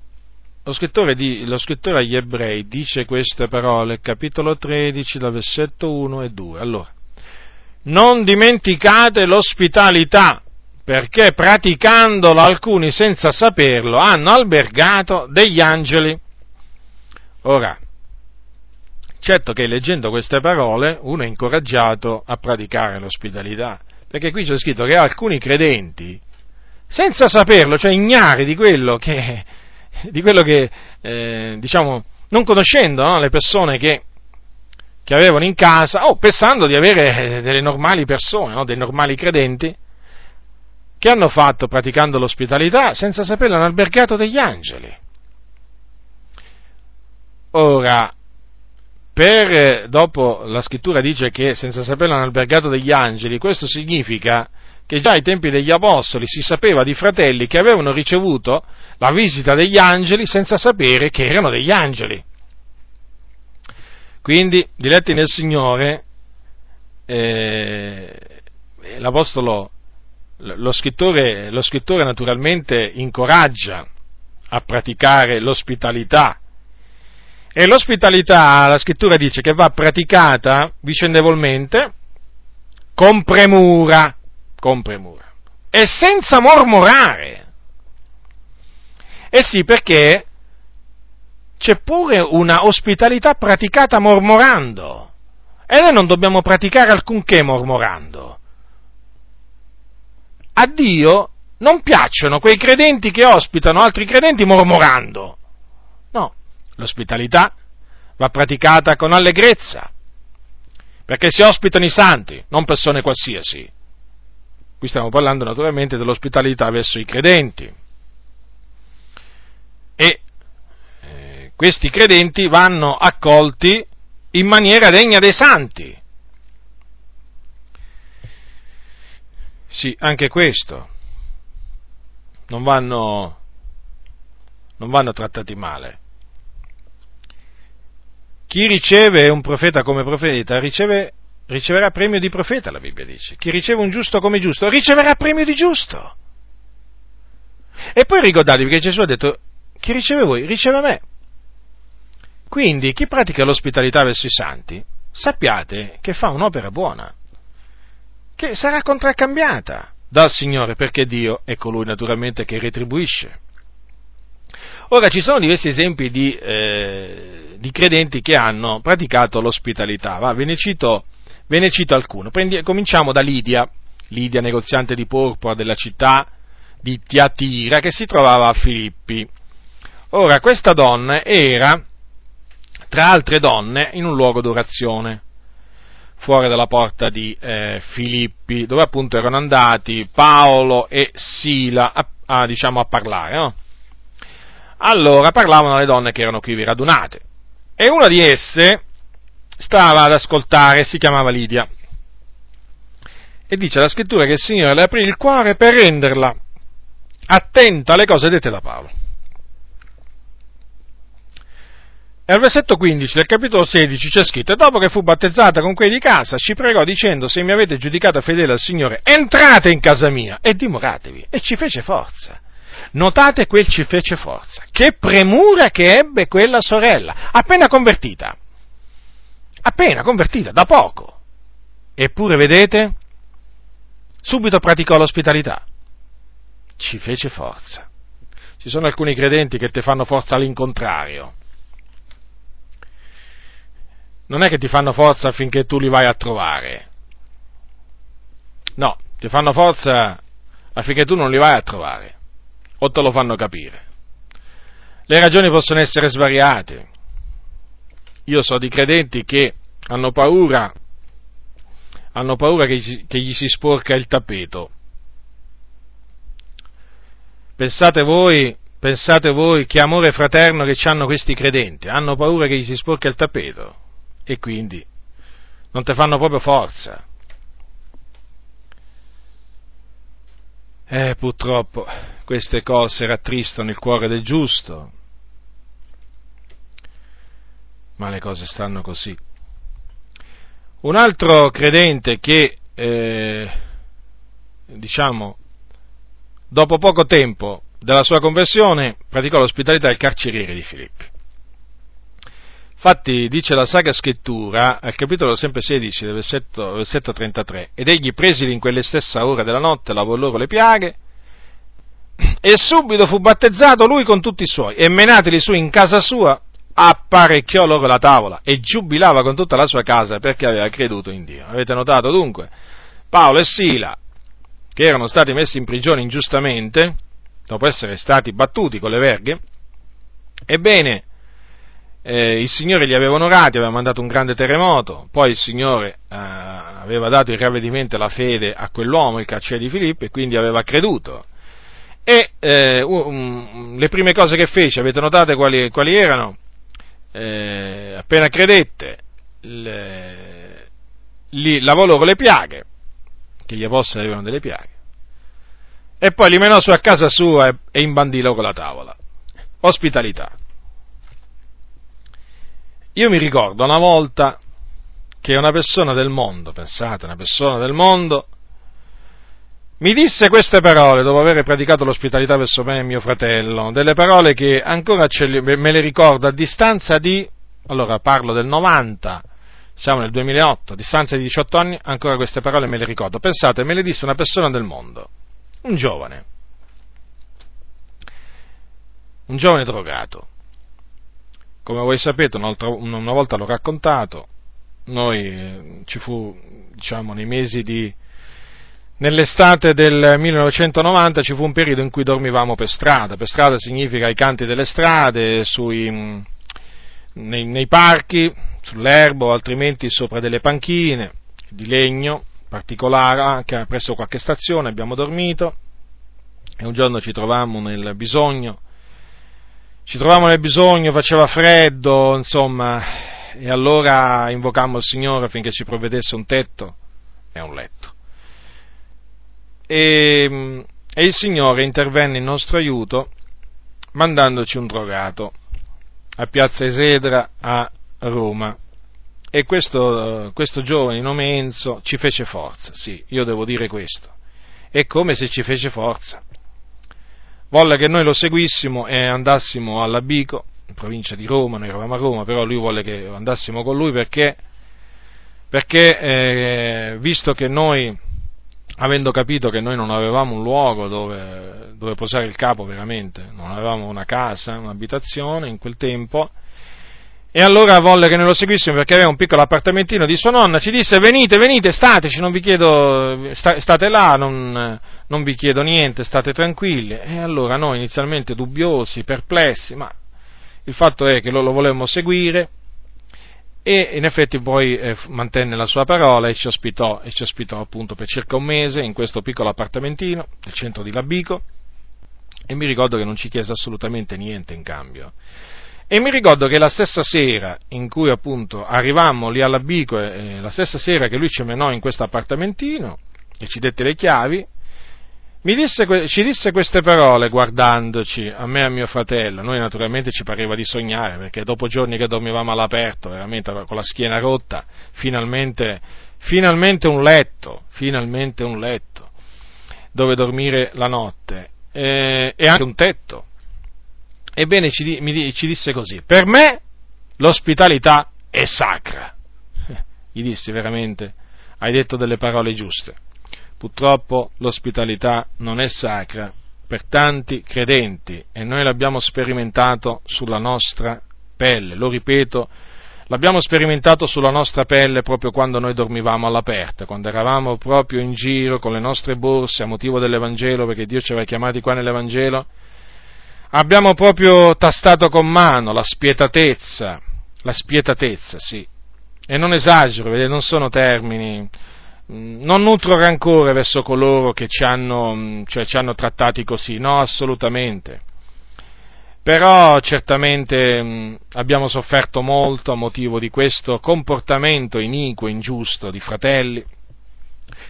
lo scrittore agli ebrei dice queste parole, capitolo 13, da versetto 1 e 2. Allora, non dimenticate l'ospitalità, perché praticandola alcuni senza saperlo hanno albergato degli angeli. Ora, certo che leggendo queste parole uno è incoraggiato a praticare l'ospitalità, perché qui c'è scritto che alcuni credenti, senza saperlo, cioè ignari di quello che diciamo, non conoscendo le persone che avevano in casa, o pensando di avere delle normali persone, dei normali credenti, che hanno fatto praticando l'ospitalità, senza saperlo hanno albergato degli angeli. Ora, dopo la scrittura dice che senza saperlo hanno albergato degli angeli, questo significa che già ai tempi degli apostoli si sapeva di fratelli che avevano ricevuto la visita degli angeli senza sapere che erano degli angeli. Quindi, diletti nel Signore, l'apostolo, lo scrittore naturalmente incoraggia a praticare l'ospitalità. E l'ospitalità, la scrittura dice, che va praticata vicendevolmente, con premura, e senza mormorare. E sì, perché c'è pure una ospitalità praticata mormorando, e noi non dobbiamo praticare alcunché mormorando. A Dio non piacciono quei credenti che ospitano altri credenti mormorando. No. L'ospitalità va praticata con allegrezza, perché si ospitano i santi, non persone qualsiasi. Qui stiamo parlando naturalmente dell'ospitalità verso i credenti. E questi credenti vanno accolti in maniera degna dei santi. Sì, anche questo. Non vanno trattati male. Chi riceve un profeta come profeta riceverà premio di profeta, la Bibbia dice. Chi riceve un giusto come giusto riceverà premio di giusto. E poi ricordatevi che Gesù ha detto: chi riceve voi riceve me. Quindi chi pratica l'ospitalità verso i santi, sappiate che fa un'opera buona, che sarà contraccambiata dal Signore, perché Dio è colui naturalmente che retribuisce. Ora, ci sono diversi esempi di credenti che hanno praticato l'ospitalità. Ve ne cito alcuno. Cominciamo da Lidia, negoziante di porpora della città di Tiatira, che si trovava a Filippi. Ora, questa donna era, tra altre donne, in un luogo d'orazione, fuori dalla porta di Filippi, dove appunto erano andati Paolo e Sila a parlare, no? Allora, parlavano alle donne che erano qui radunate, e una di esse stava ad ascoltare, si chiamava Lidia. E dice la scrittura che il Signore le aprì il cuore per renderla attenta alle cose dette da Paolo. E al versetto 15 del capitolo 16 c'è scritto: e dopo che fu battezzata con quelli di casa, ci pregò dicendo: se mi avete giudicato fedele al Signore, entrate in casa mia e dimoratevi. E ci fece forza. Notate quel ci fece forza. Che premura che ebbe quella sorella, appena convertita, da poco. Eppure, vedete, subito praticò l'ospitalità. Ci fece forza. Ci sono alcuni credenti che ti fanno forza all'incontrario. Non è che ti fanno forza affinché tu li vai a trovare. No, ti fanno forza affinché tu non li vai a trovare. O te lo fanno capire. Le ragioni possono essere svariate. Io so di credenti che hanno paura che gli si sporca il tappeto. Pensate voi che amore fraterno che hanno questi credenti, hanno paura che gli si sporca il tappeto e quindi non te fanno proprio forza. Purtroppo queste cose rattristano il cuore del giusto, ma le cose stanno così. Un altro credente che, dopo poco tempo della sua conversione, praticò l'ospitalità del carceriere di Filippi. Infatti, dice la Sacra Scrittura, al capitolo sempre 16, del versetto 33, ed egli, presili in quella stessa ora della notte, lavò loro le piaghe, e subito fu battezzato lui con tutti i suoi, e menateli su in casa sua, apparecchiò loro la tavola e giubilava con tutta la sua casa perché aveva creduto in Dio. Avete notato dunque? Paolo e Sila, che erano stati messi in prigione ingiustamente, dopo essere stati battuti con le verghe, ebbene, il Signore li aveva onorati, aveva mandato un grande terremoto, poi il Signore aveva dato il ravvedimento e la fede a quell'uomo, il carceriere di Filippi, e quindi aveva creduto. E le prime cose che fece, avete notate quali erano? Appena credette, li lavò loro le piaghe, che gli apostoli avevano delle piaghe, e poi li menò su a casa sua e imbandì loro la tavola. Ospitalità. Io mi ricordo una volta che una persona del mondo, mi disse queste parole dopo aver praticato l'ospitalità verso me e mio fratello, delle parole che ancora me le ricordo a distanza di, allora parlo del 90, siamo nel 2008, a distanza di 18 anni, ancora queste parole me le ricordo. Pensate, me le disse una persona del mondo, un giovane drogato. Come voi sapete, una volta l'ho raccontato, noi ci fu, nei mesi di... Nell'estate del 1990 ci fu un periodo in cui dormivamo per strada significa ai canti delle strade, nei parchi, sull'erbo, altrimenti sopra delle panchine di legno particolare, anche presso qualche stazione abbiamo dormito e un giorno ci trovammo nel bisogno, faceva freddo, insomma, e allora invocammo il Signore affinché ci provvedesse un tetto e un letto. E il Signore intervenne in nostro aiuto mandandoci un drogato a Piazza Esedra a Roma, e questo giovane di nome Enzo ci fece forza, sì, io devo dire questo, è come se ci fece forza. Volle che noi lo seguissimo e andassimo a Labico, in provincia di Roma, noi eravamo a Roma, però lui volle che andassimo con lui perché visto che noi, avendo capito che noi non avevamo un luogo dove posare il capo veramente, non avevamo una casa, un'abitazione in quel tempo, e allora volle che noi lo seguissimo perché aveva un piccolo appartamentino di sua nonna, ci disse: venite, stateci, non vi chiedo, state là, non vi chiedo niente, state tranquilli. E allora noi, inizialmente dubbiosi, perplessi, ma il fatto è che lo volevamo seguire, e in effetti poi mantenne la sua parola e ci ospitò appunto per circa un mese in questo piccolo appartamentino nel centro di Labico, e mi ricordo che non ci chiese assolutamente niente in cambio. E mi ricordo che la stessa sera in cui appunto arrivammo lì a Labico, la stessa sera che lui ci menò in questo appartamentino, e ci dette le chiavi, ci disse queste parole guardandoci, a me e a mio fratello. Noi naturalmente ci pareva di sognare, perché dopo giorni che dormivamo all'aperto, veramente con la schiena rotta, finalmente un letto dove dormire la notte, e anche un tetto. Ebbene, ci disse così: per me l'ospitalità è sacra. Gli dissi: veramente hai detto delle parole giuste. Purtroppo l'ospitalità non è sacra per tanti credenti, e noi l'abbiamo sperimentato sulla nostra pelle, lo ripeto, l'abbiamo sperimentato sulla nostra pelle proprio quando noi dormivamo all'aperto, quando eravamo proprio in giro con le nostre borse a motivo dell'Evangelo, perché Dio ci aveva chiamati qua nell'Evangelo. Abbiamo proprio tastato con mano la spietatezza, sì, e non esagero, non sono termini, non nutro rancore verso coloro che ci hanno trattati così, no, assolutamente. Però certamente abbiamo sofferto molto a motivo di questo comportamento iniquo e ingiusto di fratelli,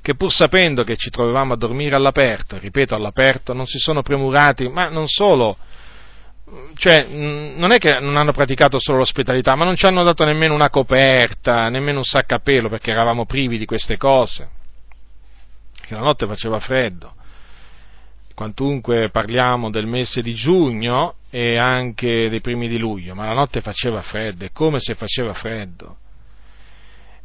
che pur sapendo che ci trovavamo a dormire all'aperto, ripeto all'aperto, non si sono premurati, ma non solo, cioè non è che non hanno praticato solo l'ospitalità, ma non ci hanno dato nemmeno una coperta, nemmeno un sacco a pelo, perché eravamo privi di queste cose, che la notte faceva freddo. Quantunque parliamo del mese di giugno e anche dei primi di luglio, ma la notte faceva freddo, è come se faceva freddo.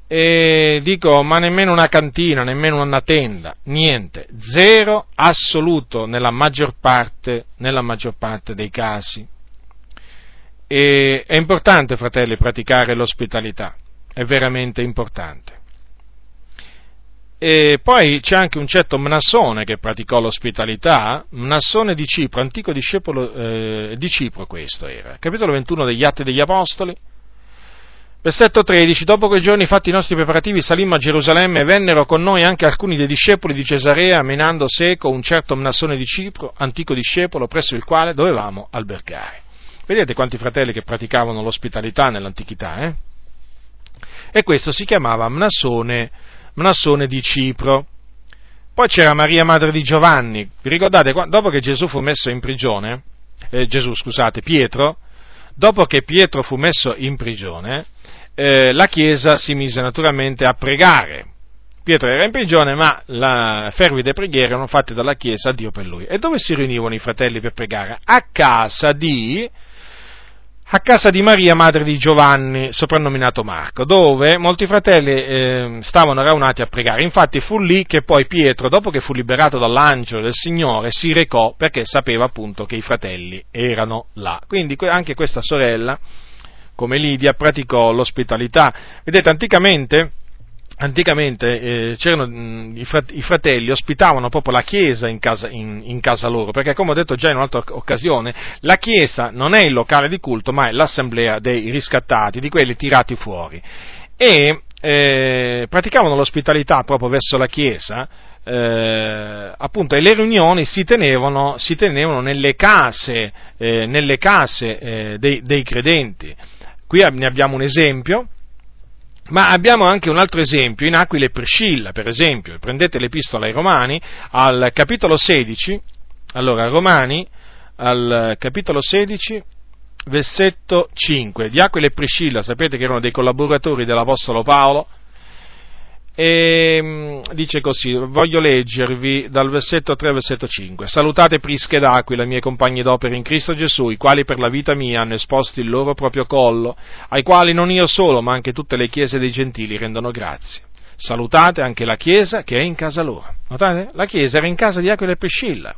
E dico, ma nemmeno una cantina, nemmeno una tenda, niente, zero assoluto nella maggior parte dei casi. E è importante, fratelli, praticare l'ospitalità, è veramente importante. E poi c'è anche un certo Mnassone che praticò l'ospitalità, Mnassone di Cipro, antico discepolo di Cipro, questo era, capitolo 21 degli Atti degli Apostoli. Versetto 13: dopo quei giorni, fatti i nostri preparativi, salimmo a Gerusalemme e vennero con noi anche alcuni dei discepoli di Cesarea, menando seco un certo Mnassone di Cipro, antico discepolo, presso il quale dovevamo albergare. Vedete quanti fratelli che praticavano l'ospitalità nell'antichità, eh? E questo si chiamava Mnassone di Cipro. Poi c'era Maria, madre di Giovanni. Vi ricordate, dopo che Gesù fu messo in prigione, Pietro fu messo in prigione, la Chiesa si mise naturalmente a pregare. Pietro era in prigione, ma le fervide preghiere erano fatte dalla Chiesa a Dio per lui. E dove si riunivano i fratelli per pregare? A casa di Maria, madre di Giovanni, soprannominato Marco, dove molti fratelli stavano raunati a pregare. Infatti fu lì che poi Pietro, dopo che fu liberato dall'angelo del Signore, si recò, perché sapeva appunto che i fratelli erano là. Quindi anche questa sorella, come Lidia, praticò l'ospitalità. Vedete, anticamente c'erano i fratelli ospitavano proprio la Chiesa in casa loro, perché, come ho detto già in un'altra occasione, la Chiesa non è il locale di culto, ma è l'assemblea dei riscattati, di quelli tirati fuori, e praticavano l'ospitalità proprio verso la Chiesa, appunto, e le riunioni si tenevano nelle case dei credenti. Qui ne abbiamo un esempio. Ma abbiamo anche un altro esempio in Aquila e Priscilla, per esempio. Prendete l'Epistola ai Romani al capitolo 16, allora Romani al capitolo 16, versetto 5, di Aquila e Priscilla. Sapete che erano dei collaboratori dell'Apostolo Paolo, e dice così, voglio leggervi dal versetto 3 al versetto 5: salutate Prisca ed Aquila, miei compagni d'opera in Cristo Gesù, i quali per la vita mia hanno esposto il loro proprio collo, ai quali non io solo, ma anche tutte le chiese dei gentili rendono grazie. Salutate anche la chiesa che è in casa loro. Notate? La chiesa era in casa di Aquila e Priscilla.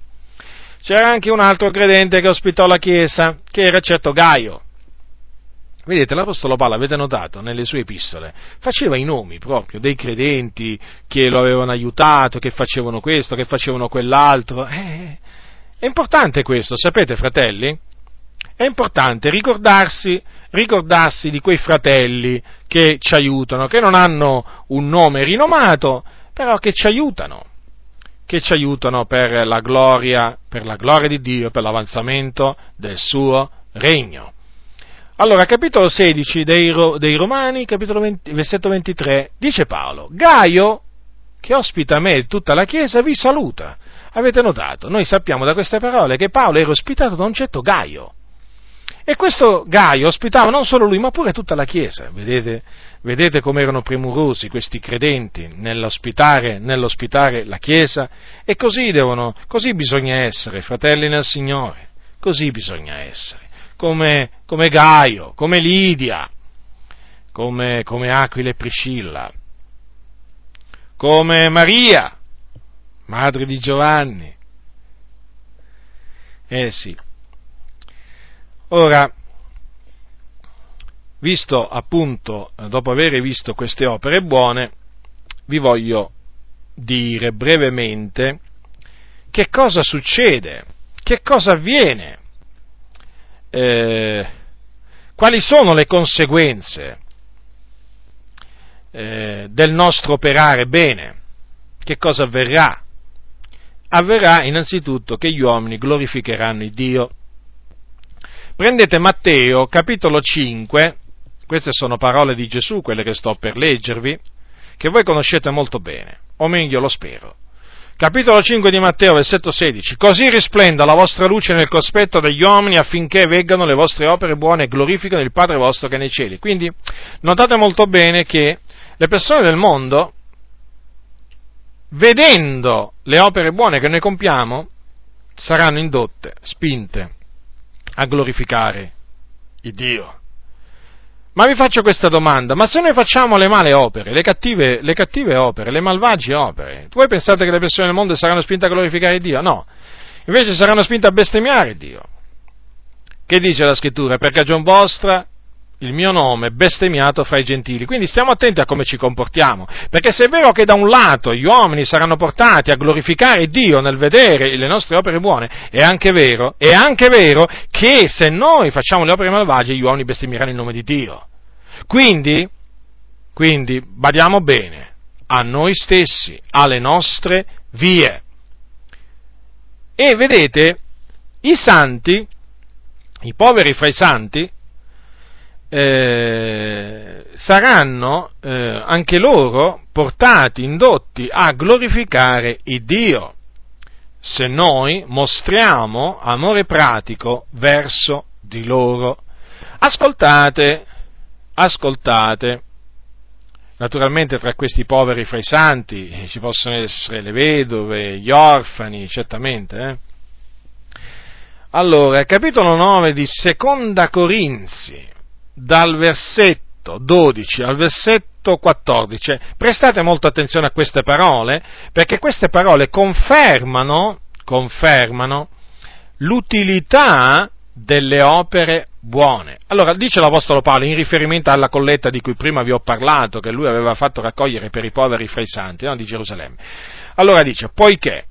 C'era anche un altro credente che ospitò la chiesa, che era certo Gaio. Vedete, l'Apostolo Paolo, avete notato, nelle sue epistole, faceva i nomi proprio dei credenti che lo avevano aiutato, che facevano questo, che facevano quell'altro. È importante questo, sapete, fratelli? È importante ricordarsi di quei fratelli che ci aiutano, che non hanno un nome rinomato, però che ci aiutano per la gloria di Dio, per l'avanzamento del suo regno. Allora, capitolo 16 dei Romani, capitolo 20, versetto 23, dice Paolo: Gaio, che ospita me e tutta la Chiesa vi saluta. Avete notato? Noi sappiamo da queste parole che Paolo era ospitato da un certo Gaio. E questo Gaio ospitava non solo lui, ma pure tutta la Chiesa. Vedete come erano premurosi questi credenti nell'ospitare la Chiesa? E così bisogna essere, fratelli nel Signore, così bisogna essere, come Gaio, come Lidia, come Aquila e Priscilla, come Maria, madre di Giovanni. Sì. Ora, visto appunto, dopo aver visto queste opere buone, vi voglio dire brevemente che cosa succede, che cosa avviene, quali sono le conseguenze del nostro operare bene, che cosa avverrà? Avverrà innanzitutto che gli uomini glorificheranno il Dio. Prendete Matteo, capitolo 5, queste sono parole di Gesù, quelle che sto per leggervi, che voi conoscete molto bene, o meglio lo spero. Capitolo 5 di Matteo, versetto 16. Così risplenda la vostra luce nel cospetto degli uomini affinché veggano le vostre opere buone e glorificano il Padre vostro che è nei cieli. Quindi, notate molto bene che le persone del mondo, vedendo le opere buone che noi compiamo, saranno indotte, spinte a glorificare il Dio. Ma vi faccio questa domanda: ma se noi facciamo le male opere, le cattive opere, le malvagie opere, voi pensate che le persone del mondo saranno spinte a glorificare Dio? No, invece saranno spinte a bestemmiare Dio. Che dice la Scrittura? Per cagion vostra il mio nome è bestemmiato fra i gentili. Quindi stiamo attenti a come ci comportiamo, perché se è vero che da un lato gli uomini saranno portati a glorificare Dio nel vedere le nostre opere buone, è anche vero che se noi facciamo le opere malvagie gli uomini bestemmieranno il nome di Dio. Quindi badiamo bene a noi stessi, alle nostre vie. E vedete, i santi, i poveri fra i santi, saranno anche loro portati, indotti a glorificare il Dio, se noi mostriamo amore pratico verso di loro. Ascoltate, naturalmente fra questi poveri fra i santi ci possono essere le vedove, gli orfani, certamente, Allora, capitolo 9 di Seconda Corinzi, dal versetto 12 al versetto 14, prestate molta attenzione a queste parole, perché queste parole confermano l'utilità delle opere buone. Allora, dice l'Apostolo Paolo, in riferimento alla colletta di cui prima vi ho parlato, che lui aveva fatto raccogliere per i poveri fra i santi, di Gerusalemme. Allora dice, poiché...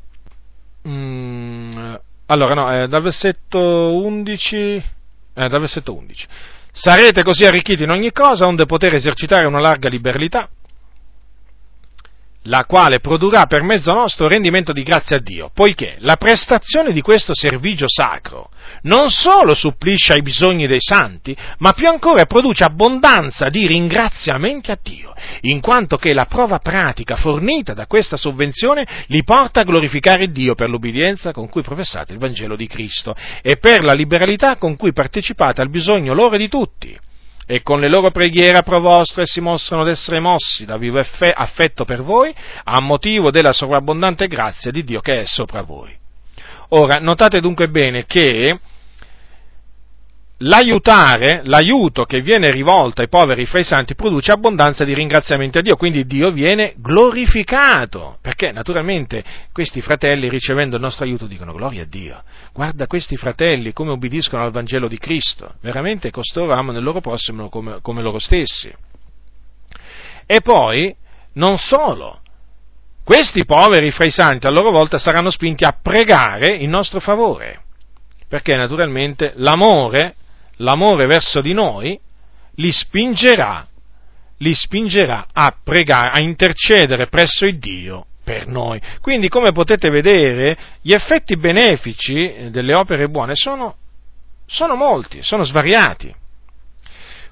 dal versetto 11... dal versetto 11... Sarete così arricchiti in ogni cosa, onde poter esercitare una larga liberalità, la quale produrrà per mezzo nostro rendimento di grazia a Dio, poiché la prestazione di questo servigio sacro non solo supplisce ai bisogni dei santi, ma più ancora produce abbondanza di ringraziamenti a Dio, in quanto che la prova pratica fornita da questa sovvenzione li porta a glorificare Dio per l'obbedienza con cui professate il Vangelo di Cristo e per la liberalità con cui partecipate al bisogno loro di tutti. E con le loro preghiere a pro vostro essi mostrano d'essere mossi da vivo affetto per voi, a motivo della sovrabbondante grazia di Dio che è sopra voi. Ora, notate dunque bene che l'aiuto che viene rivolto ai poveri fra i santi produce abbondanza di ringraziamenti a Dio, quindi Dio viene glorificato, perché naturalmente questi fratelli, ricevendo il nostro aiuto, dicono: gloria a Dio, guarda questi fratelli come obbediscono al Vangelo di Cristo, veramente costoro amano il loro prossimo come loro stessi. E poi, non solo, questi poveri fra i santi a loro volta saranno spinti a pregare in nostro favore, perché naturalmente l'amore verso di noi li spingerà a pregare, a intercedere presso il Dio per noi. Quindi, come potete vedere, gli effetti benefici delle opere buone sono molti, sono svariati.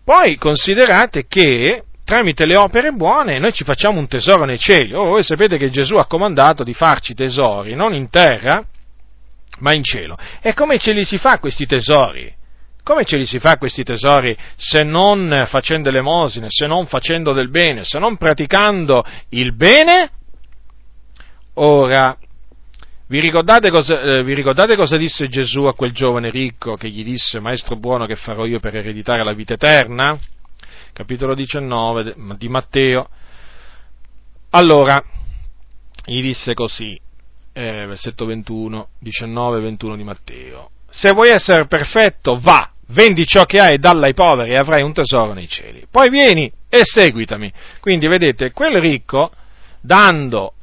Poi considerate che tramite le opere buone noi ci facciamo un tesoro nei cieli. Oh, voi sapete che Gesù ha comandato di farci tesori, non in terra, ma in cielo. E come ce li si fa questi tesori? Come ce li si fa questi tesori se non facendo elemosine, se non facendo del bene, se non praticando il bene? Ora, vi ricordate cosa disse Gesù a quel giovane ricco che gli disse: maestro buono, che farò io per ereditare la vita eterna? Capitolo 19 di Matteo. Allora, gli disse così, versetto 21, 19-21 di Matteo: se vuoi essere perfetto, va, vendi ciò che hai e dalla ai poveri e avrai un tesoro nei cieli. Poi vieni e seguitami. Quindi vedete, quel ricco, vendendo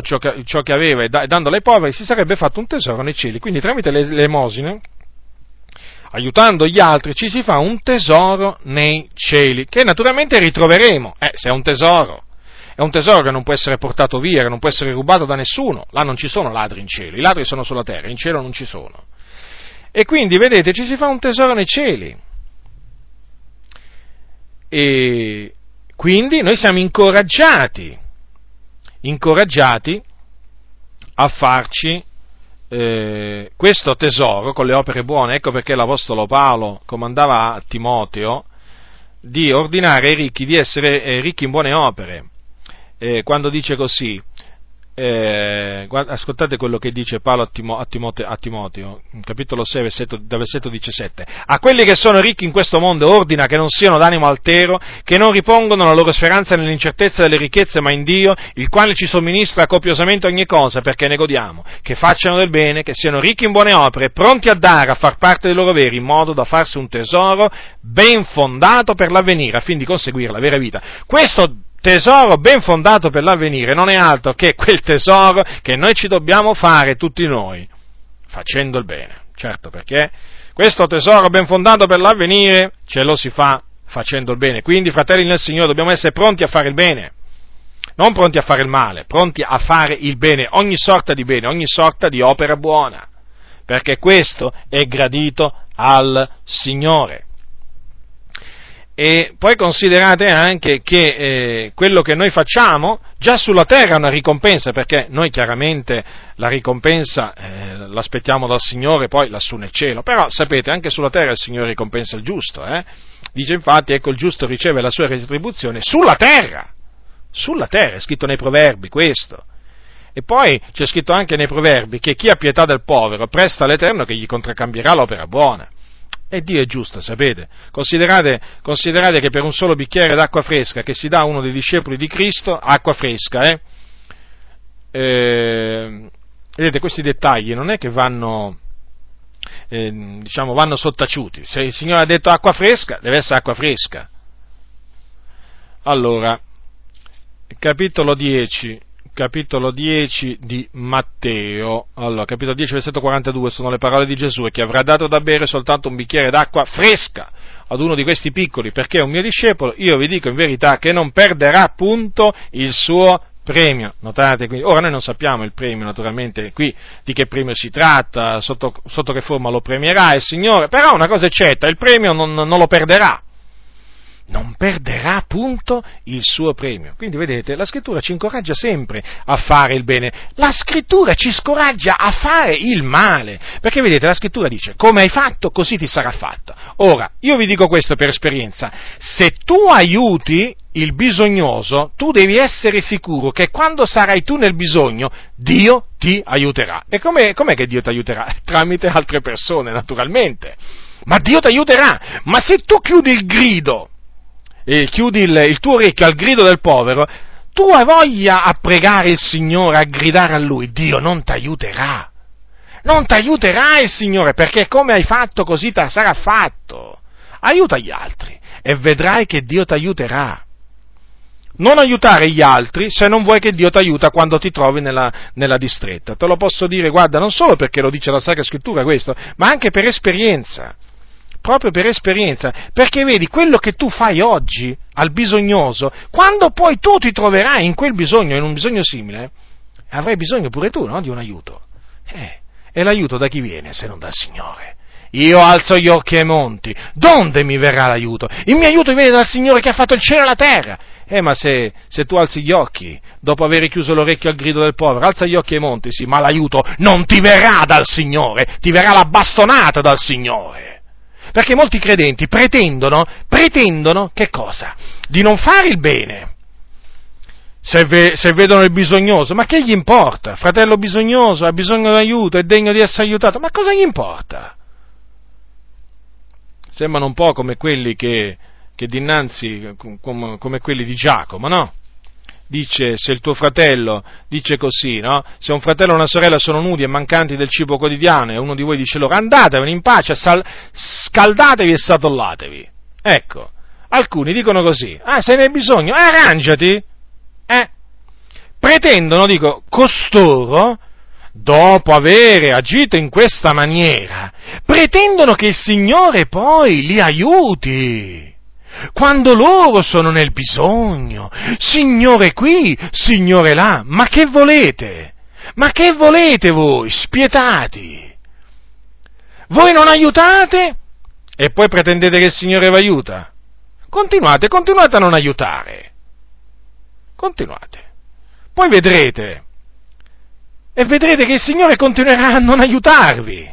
ciò che aveva e dandolo ai poveri, si sarebbe fatto un tesoro nei cieli. Quindi tramite le elemosine, aiutando gli altri, ci si fa un tesoro nei cieli, che naturalmente ritroveremo. Se è un tesoro. È un tesoro che non può essere portato via, che non può essere rubato da nessuno. Là non ci sono ladri in cielo, i ladri sono sulla terra, in cielo non ci sono. E quindi, vedete, ci si fa un tesoro nei cieli. E quindi noi siamo incoraggiati a farci questo tesoro con le opere buone. Ecco perché l'Apostolo Paolo comandava a Timoteo di ordinare ai ricchi di essere ricchi in buone opere. Quando dice così, ascoltate quello che dice Paolo a Timoteo, capitolo 6, versetto 17: a quelli che sono ricchi in questo mondo ordina che non siano d'animo altero, che non ripongono la loro speranza nell'incertezza delle ricchezze, ma in Dio, il quale ci somministra copiosamente ogni cosa perché ne godiamo, che facciano del bene, che siano ricchi in buone opere, pronti a dare, a far parte dei loro veri, in modo da farsi un tesoro ben fondato per l'avvenire, a fin di conseguire la vera vita. Questo tesoro ben fondato per l'avvenire non è altro che quel tesoro che noi ci dobbiamo fare tutti noi, facendo il bene, certo, perché questo tesoro ben fondato per l'avvenire ce lo si fa facendo il bene. Quindi, fratelli nel Signore, dobbiamo essere pronti a fare il bene, non pronti a fare il male, pronti a fare il bene, ogni sorta di bene, ogni sorta di opera buona, perché questo è gradito al Signore. E poi considerate anche che quello che noi facciamo già sulla terra è una ricompensa, perché noi chiaramente la ricompensa l'aspettiamo dal Signore, poi lassù nel cielo, però sapete, anche sulla terra il Signore ricompensa il giusto, dice infatti: ecco, il giusto riceve la sua retribuzione sulla terra, è scritto nei Proverbi questo. E poi c'è scritto anche nei Proverbi che chi ha pietà del povero presta all'Eterno che gli contraccambierà l'opera buona. E Dio è giusto, sapete? Considerate che per un solo bicchiere d'acqua fresca che si dà a uno dei discepoli di Cristo, acqua fresca, vedete, questi dettagli non è che vanno sottaciuti. Se il Signore ha detto acqua fresca, deve essere acqua fresca. Allora, capitolo 10 di Matteo, allora, capitolo 10, versetto 42, sono le parole di Gesù: e chi avrà dato da bere soltanto un bicchiere d'acqua fresca ad uno di questi piccoli, perché è un mio discepolo, io vi dico in verità che non perderà punto il suo premio. Notate, quindi, ora noi non sappiamo il premio, naturalmente, qui di che premio si tratta, sotto che forma lo premierà il Signore, però una cosa è certa, il premio non lo perderà. Non perderà punto il suo premio. Quindi vedete, la Scrittura ci incoraggia sempre a fare il bene, la Scrittura ci scoraggia a fare il male, perché vedete, la Scrittura dice: come hai fatto, così ti sarà fatto. Ora, io vi dico questo per esperienza: se tu aiuti il bisognoso, tu devi essere sicuro che quando sarai tu nel bisogno, Dio ti aiuterà. E com'è che Dio ti aiuterà? Tramite altre persone, naturalmente, ma Dio ti aiuterà. Ma se tu chiudi il grido, chiudi il tuo orecchio al grido del povero, tu hai voglia a pregare il Signore, a gridare a Lui, Dio non t'aiuterà il Signore, perché come hai fatto così sarà fatto. Aiuta gli altri e vedrai che Dio t'aiuterà. Non aiutare gli altri se non vuoi che Dio ti aiuta quando ti trovi nella distretta. Te lo posso dire, guarda, non solo perché lo dice la Sacra Scrittura questo, ma anche per esperienza. Proprio per esperienza, perché vedi, quello che tu fai oggi al bisognoso, quando poi tu ti troverai in quel bisogno, in un bisogno simile, avrai bisogno pure tu, no? Di un aiuto. E l'aiuto da chi viene se non dal Signore? Io alzo gli occhi ai monti, donde mi verrà l'aiuto? Il mio aiuto viene dal Signore che ha fatto il cielo e la terra. Ma se tu alzi gli occhi, dopo aver chiuso l'orecchio al grido del povero, alza gli occhi ai monti, sì, ma l'aiuto non ti verrà dal Signore, ti verrà la bastonata dal Signore. Perché molti credenti pretendono che cosa? Di non fare il bene. Se vedono il bisognoso, ma che gli importa? Fratello bisognoso, ha bisogno di aiuto, è degno di essere aiutato, ma cosa gli importa? Sembrano un po' come quelli che dinanzi, come quelli di Giacomo, no? Dice, se il tuo fratello dice così, no? Se un fratello o una sorella sono nudi e mancanti del cibo quotidiano e uno di voi dice loro andatevene in pace, scaldatevi e satollatevi. Ecco, alcuni dicono così, se ne hai bisogno, arrangiati. Pretendono, dico, costoro, dopo avere agito in questa maniera, pretendono che il Signore poi li aiuti, quando loro sono nel bisogno. Signore qui, Signore là, ma che volete? Ma che volete voi, spietati? Voi non aiutate e poi pretendete che il Signore vi aiuta? Continuate a non aiutare. Continuate. Poi vedrete, e vedrete che il Signore continuerà a non aiutarvi,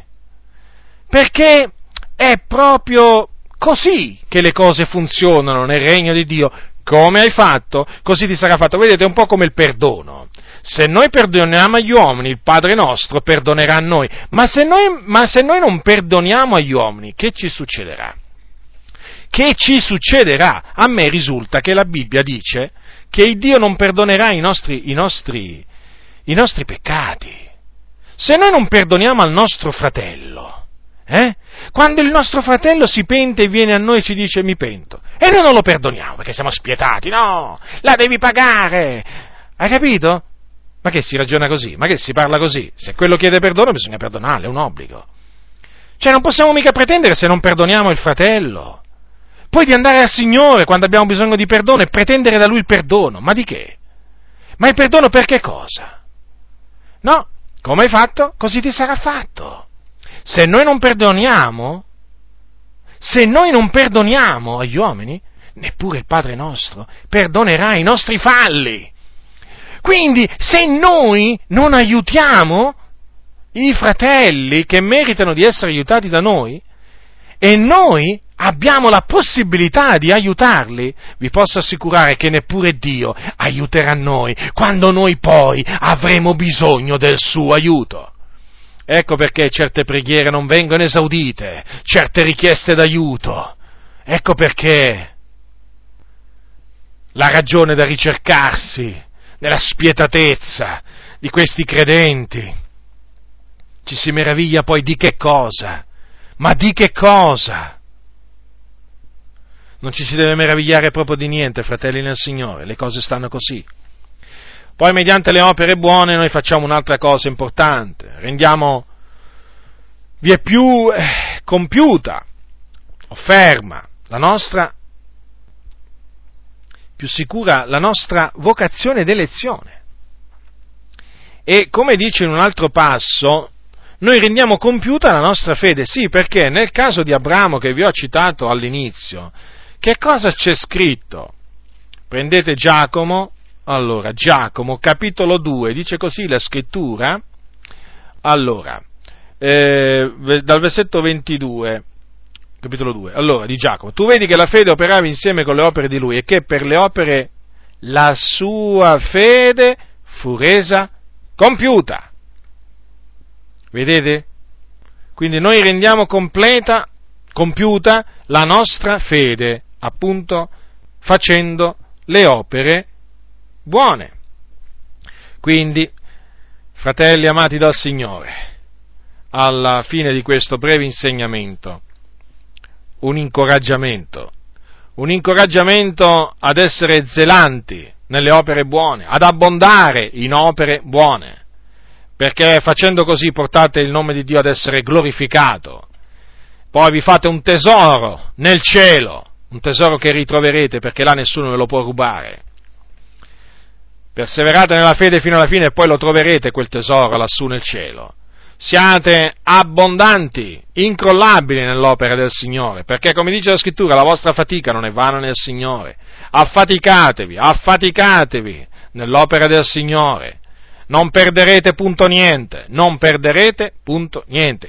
perché è proprio così che le cose funzionano nel regno di Dio. Come hai fatto, così ti sarà fatto. Vedete, è un po' come il perdono. Se noi perdoniamo agli uomini, il Padre nostro perdonerà a noi, ma se noi non perdoniamo agli uomini, che ci succederà? Che ci succederà? A me risulta che la Bibbia dice che il Dio non perdonerà i nostri peccati. Se noi non perdoniamo al nostro fratello, quando il nostro fratello si pente e viene a noi e ci dice mi pento, e noi non lo perdoniamo perché siamo spietati, no, la devi pagare, hai capito? Ma che si ragiona così? Ma che si parla così? Se quello chiede perdono bisogna perdonarlo, è un obbligo. Cioè non possiamo mica pretendere, se non perdoniamo il fratello, poi di andare al Signore quando abbiamo bisogno di perdono e pretendere da Lui il perdono. Ma di che? Ma il perdono per che cosa? No, come hai fatto, così ti sarà fatto. Se noi non perdoniamo agli uomini, neppure il Padre nostro perdonerà i nostri falli. Quindi, se noi non aiutiamo i fratelli che meritano di essere aiutati da noi, e noi abbiamo la possibilità di aiutarli, vi posso assicurare che neppure Dio aiuterà noi quando noi poi avremo bisogno del suo aiuto. Ecco perché certe preghiere non vengono esaudite, certe richieste d'aiuto. Ecco perché la ragione da ricercarsi nella spietatezza di questi credenti. Ci si meraviglia poi di che cosa? Ma di che cosa? Non ci si deve meravigliare proprio di niente, fratelli nel Signore, le cose stanno così. Poi mediante le opere buone noi facciamo un'altra cosa importante, rendiamo vie più compiuta o ferma più sicura la nostra vocazione d'elezione. E come dice in un altro passo, noi rendiamo compiuta la nostra fede, sì, perché nel caso di Abramo che vi ho citato all'inizio, che cosa c'è scritto? Prendete Giacomo, allora, Giacomo, capitolo 2, dice così la scrittura, allora, dal versetto 22, capitolo 2, allora, di Giacomo, tu vedi che la fede operava insieme con le opere di lui e che per le opere la sua fede fu resa compiuta. Vedete? Quindi noi rendiamo compiuta la nostra fede, appunto facendo le opere buone. Quindi, fratelli amati dal Signore, alla fine di questo breve insegnamento, un incoraggiamento ad essere zelanti nelle opere buone, ad abbondare in opere buone, perché facendo così portate il nome di Dio ad essere glorificato. Poi vi fate un tesoro nel cielo, un tesoro che ritroverete, perché là nessuno ve lo può rubare. Perseverate nella fede fino alla fine e poi lo troverete quel tesoro lassù nel cielo. siate abbondanti, incrollabili nell'opera del Signore, perché come dice la Scrittura, la vostra fatica non è vana nel Signore. Affaticatevi nell'opera del Signore. Non perderete punto niente.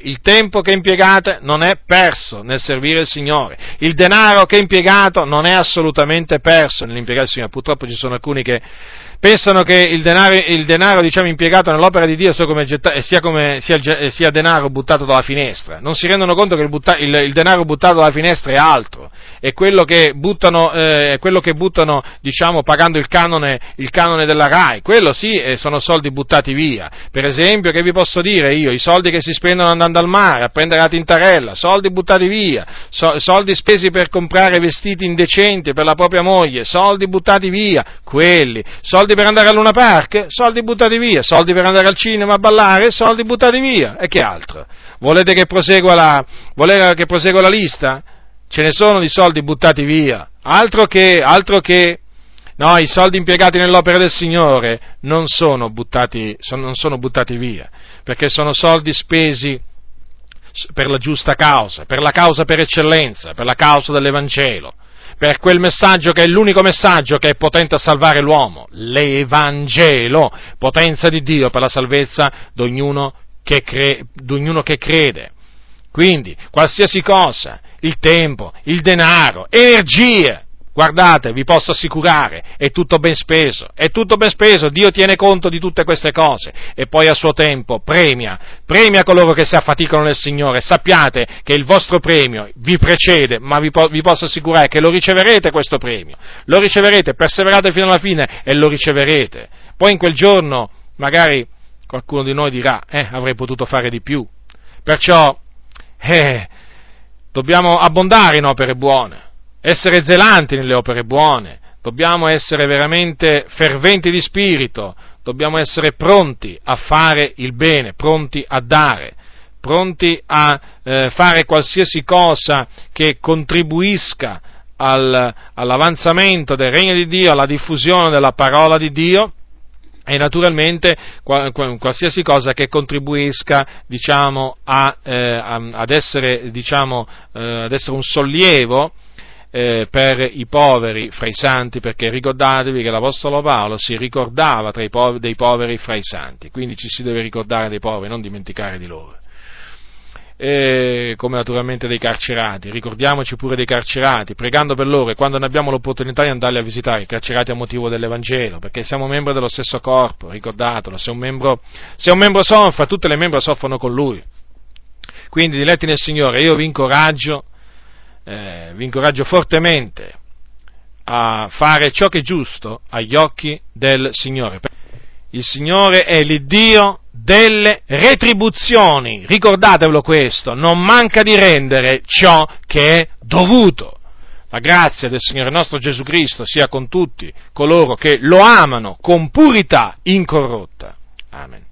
Il tempo che impiegate non è perso nel servire il Signore. Il denaro che è impiegato non è assolutamente perso nell'impiegare il Signore. Purtroppo ci sono alcuni che pensano che il denaro diciamo, impiegato nell'opera di Dio sia denaro buttato dalla finestra. Non si rendono conto che il denaro buttato dalla finestra è altro. È quello che buttano diciamo, pagando il canone della RAI. Quello sì, sono soldi buttati via. Per esempio, che vi posso dire io? I soldi che si spendono andando al mare, a prendere la tintarella, soldi buttati via, soldi spesi per comprare vestiti indecenti per la propria moglie, soldi buttati via, quelli, soldi per andare a Luna Park, soldi buttati via, soldi per andare al cinema a ballare, soldi buttati via, e che altro? Volete che prosegua la lista? Ce ne sono di soldi buttati via, altro che... No, i soldi impiegati nell'opera del Signore non sono buttati via, perché sono soldi spesi per la giusta causa, per la causa per eccellenza, per la causa dell'Evangelo, per quel messaggio che è l'unico messaggio che è potente a salvare l'uomo, l'Evangelo, potenza di Dio per la salvezza di ognuno che crede. Quindi, qualsiasi cosa, il tempo, il denaro, energie, guardate, vi posso assicurare, è tutto ben speso, Dio tiene conto di tutte queste cose e poi a suo tempo premia coloro che si affaticano nel Signore. Sappiate che il vostro premio vi precede, ma vi posso assicurare che lo riceverete questo premio, perseverate fino alla fine e lo riceverete. Poi in quel giorno magari qualcuno di noi dirà, avrei potuto fare di più, perciò dobbiamo abbondare in opere buone, essere zelanti nelle opere buone, dobbiamo essere veramente ferventi di spirito, dobbiamo essere pronti a fare il bene, pronti a dare, pronti a fare qualsiasi cosa che contribuisca all'avanzamento del Regno di Dio, alla diffusione della parola di Dio e naturalmente qualsiasi cosa che contribuisca diciamo, ad essere un sollievo per i poveri fra i santi, perché ricordatevi che l'Apostolo Paolo si ricordava dei poveri fra i santi, quindi ci si deve ricordare dei poveri, non dimenticare di loro, come naturalmente dei carcerati, ricordiamoci pure dei carcerati, pregando per loro e quando ne abbiamo l'opportunità di andarli a visitare, i carcerati a motivo dell'Evangelo, perché siamo membri dello stesso corpo, ricordatelo, se un membro soffre, tutte le membra soffrono con lui, quindi diletti nel Signore, io vi incoraggio fortemente a fare ciò che è giusto agli occhi del Signore. Il Signore è l'Iddio delle retribuzioni, ricordatevelo questo, non manca di rendere ciò che è dovuto. La grazia del Signore nostro Gesù Cristo sia con tutti coloro che lo amano con purità incorrotta. Amen.